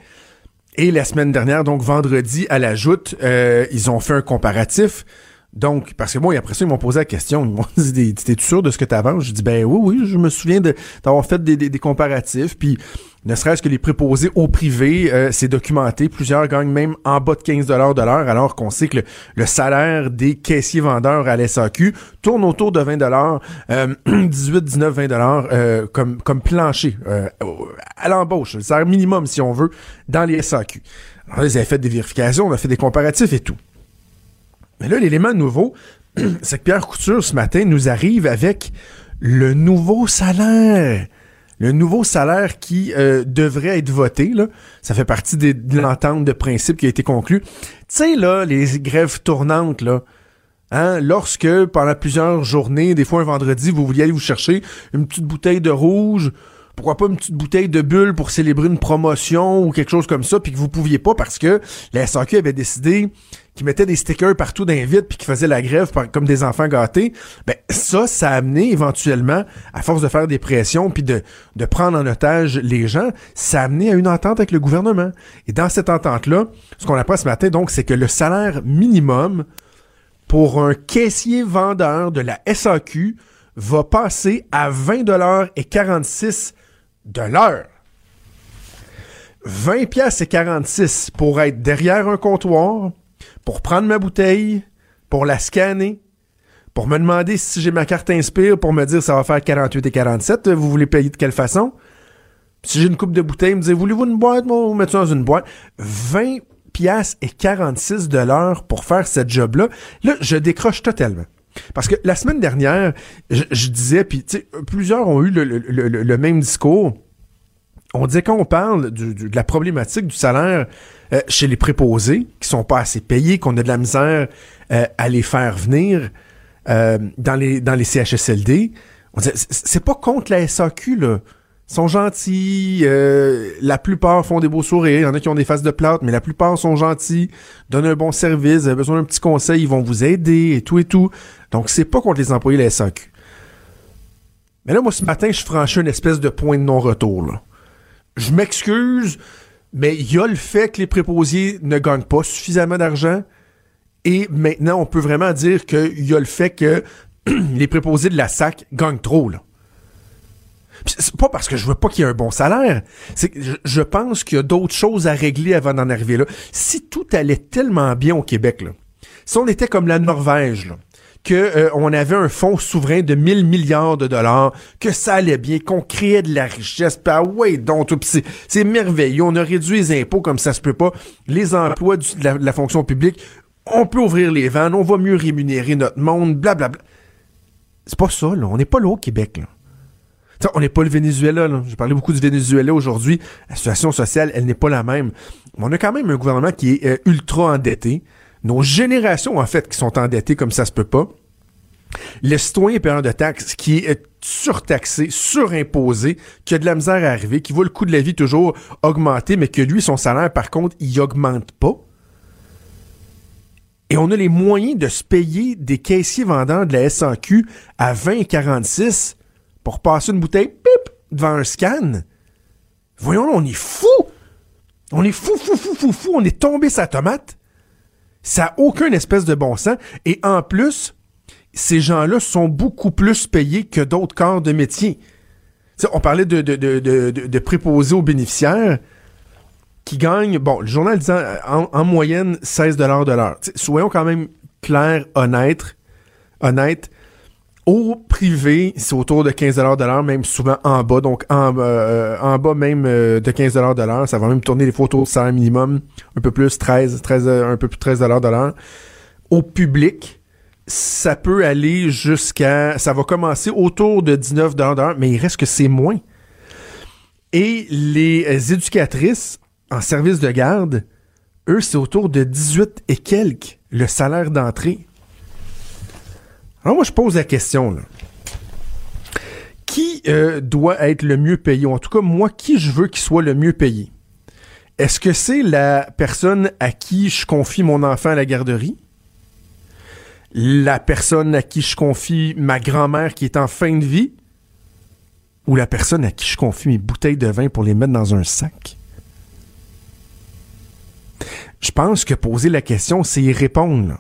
Et la semaine dernière, donc vendredi, à la joute, euh, ils ont fait un comparatif. Donc, parce que moi, bon, après ça, ils m'ont posé la question. Ils m'ont dit, t'es-tu sûr de ce que t'avances? Je dis, ben oui, oui, je me souviens de, d'avoir fait des, des, des comparatifs. Puis, ne serait-ce que les préposés au privé, euh, c'est documenté. Plusieurs gagnent même en bas de quinze dollars de l'heure, alors qu'on sait que le, le salaire des caissiers-vendeurs à la S A Q tourne autour de vingt dollars, euh, dix-huit, dix-neuf, vingt dollars euh, comme, comme plancher euh, à l'embauche. Le salaire minimum, si on veut, dans les S A Q. Alors là, ils avaient fait des vérifications, on a fait des comparatifs et tout. Mais là, l'élément nouveau, c'est que Pierre Couture, ce matin, nous arrive avec le nouveau salaire. Le nouveau salaire qui euh, devrait être voté, là. Ça fait partie des, de l'entente de principe qui a été conclue. Tu sais, là, les grèves tournantes, là, hein, lorsque, pendant plusieurs journées, des fois un vendredi, vous vouliez aller vous chercher une petite bouteille de rouge, pourquoi pas une petite bouteille de bulle pour célébrer une promotion ou quelque chose comme ça, puis que vous pouviez pas parce que la S A Q avait décidé qu'ils mettaient des stickers partout d'invites puis qu'ils faisaient la grève par, comme des enfants gâtés, ben ça, ça a amené éventuellement, à force de faire des pressions puis de, de prendre en otage les gens, ça a amené à une entente avec le gouvernement. Et dans cette entente-là, ce qu'on apprend ce matin, donc, c'est que le salaire minimum pour un caissier-vendeur de la S A Q va passer à vingt dollars et quarante-six de l'heure. vingt piastres et quarante-six pour être derrière un comptoir, pour prendre ma bouteille, pour la scanner, pour me demander si j'ai ma carte Inspire, pour me dire ça va faire quarante-huit et quarante-sept, vous voulez payer de quelle façon? Si j'ai une coupe de bouteille, me dire voulez-vous une boîte? Moi, vous mettez ça dans une boîte. vingt piastres et quarante-six dollars pour faire ce job-là. Là, je décroche totalement. Parce que la semaine dernière, je, je disais, puis tu sais, plusieurs ont eu le, le, le, le même discours. On disait qu'on parle du, du, de la problématique du salaire euh, chez les préposés, qui sont pas assez payés, qu'on a de la misère euh, à les faire venir euh, dans les dans les C H S L D. On disait, c'est pas contre la S A Q, là. Ils sont gentils, euh, la plupart font des beaux sourires, il y en a qui ont des faces de plâtre, mais la plupart sont gentils, donnent un bon service, ils ont besoin d'un petit conseil, ils vont vous aider, et tout et tout. Donc, c'est pas contre les employés de la S A Q. Mais là, moi, ce matin, je franchis une espèce de point de non-retour, là. Je m'excuse, mais il y a le fait que les préposés ne gagnent pas suffisamment d'argent, et maintenant, on peut vraiment dire qu'il y a le fait que les préposés de la S A C gagnent trop, là. C'est pas parce que je veux pas qu'il y ait un bon salaire. C'est que je, je pense qu'il y a d'autres choses à régler avant d'en arriver là. Si tout allait tellement bien au Québec, là, si on était comme la Norvège, là, que euh, on avait un fonds souverain de mille milliards de dollars, que ça allait bien, qu'on créait de la richesse, pis ah ouais, donc c'est, c'est merveilleux, on a réduit les impôts comme ça se peut pas, les emplois du, de, la, de la fonction publique, on peut ouvrir les vannes, on va mieux rémunérer notre monde, blablabla. C'est pas ça, là. On n'est pas là au Québec, là. T'sais, on n'est pas le Venezuela, là. J'ai parlé beaucoup du Venezuela aujourd'hui. La situation sociale, elle n'est pas la même. Mais on a quand même un gouvernement qui est euh, ultra endetté. Nos générations, en fait, qui sont endettées comme ça se peut pas. Le citoyen payeur de taxes qui est surtaxé, surimposé, qui a de la misère à arriver, qui voit le coût de la vie toujours augmenter, mais que lui, son salaire, par contre, il augmente pas. Et on a les moyens de se payer des caissiers vendeurs de la S A Q à vingt quarante-six pour passer une bouteille, pip, devant un scan. Voyons, on est fou. On est fou, fou, fou, fou, fou. On est tombé sa tomate. Ça n'a aucune espèce de bon sens. Et en plus, ces gens-là sont beaucoup plus payés que d'autres corps de métier. T'sais, on parlait de, de, de, de, de préposés aux bénéficiaires qui gagnent, bon, le journal disant en, en moyenne seize dollars de l'heure. T'sais, soyons quand même clairs, honnêtes, honnêtes. Au privé, c'est autour de quinze dollars de l'heure, même souvent en bas. Donc, en, euh, en bas même euh, de quinze dollars de l'heure. Ça va même tourner les photos de salaire minimum. Un peu plus, treize, treize, un peu plus treize dollars de l'heure. Au public, ça peut aller jusqu'à... Ça va commencer autour de dix-neuf dollars de l'heure, mais il reste que c'est moins. Et les éducatrices en service de garde, eux, c'est autour de dix-huit et quelques, le salaire d'entrée. Alors moi, je pose la question, là. Qui euh, doit être le mieux payé? En tout cas, moi, qui je veux qu'il soit le mieux payé? Est-ce que c'est la personne à qui je confie mon enfant à la garderie? La personne à qui je confie ma grand-mère qui est en fin de vie? Ou la personne à qui je confie mes bouteilles de vin pour les mettre dans un sac? Je pense que poser la question, c'est y répondre, là.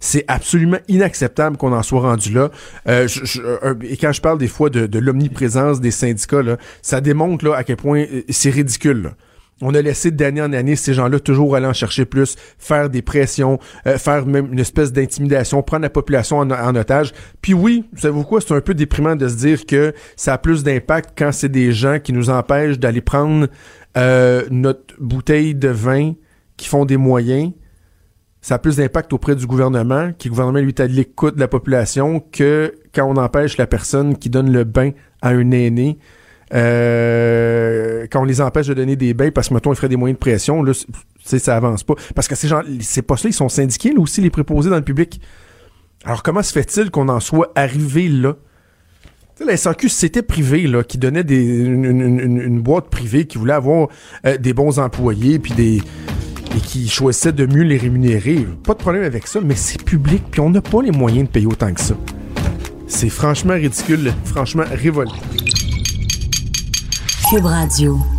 C'est absolument inacceptable qu'on en soit rendu là. Euh, je, je, euh, et quand je parle des fois de, de l'omniprésence des syndicats, là, ça démontre là, à quel point euh, c'est ridicule, là. On a laissé d'année en année ces gens-là toujours aller en chercher plus, faire des pressions, euh, faire même une espèce d'intimidation, prendre la population en, en otage. Puis oui, savez-vous quoi, c'est un peu déprimant de se dire que ça a plus d'impact quand c'est des gens qui nous empêchent d'aller prendre euh, notre bouteille de vin, qui font des moyens. Ça a plus d'impact auprès du gouvernement, qui le gouvernement lui est à l'écoute de la population, que quand on empêche la personne qui donne le bain à un aîné, euh, quand on les empêche de donner des bains parce que, mettons, ils feraient des moyens de pression, là, c'est, ça avance pas. Parce que ces gens, ces postes-là, ils sont syndiqués, là aussi, les préposés dans le public. Alors, comment se fait-il qu'on en soit arrivé là? Tu sais, la S A Q, c'était privé, là, qui donnait des, une, une, une, une boîte privée, qui voulait avoir euh, des bons employés, puis des... et qui choisissaient de mieux les rémunérer. Pas de problème avec ça, mais c'est public, puis on n'a pas les moyens de payer autant que ça. C'est franchement ridicule, franchement révoltant. Cube Radio.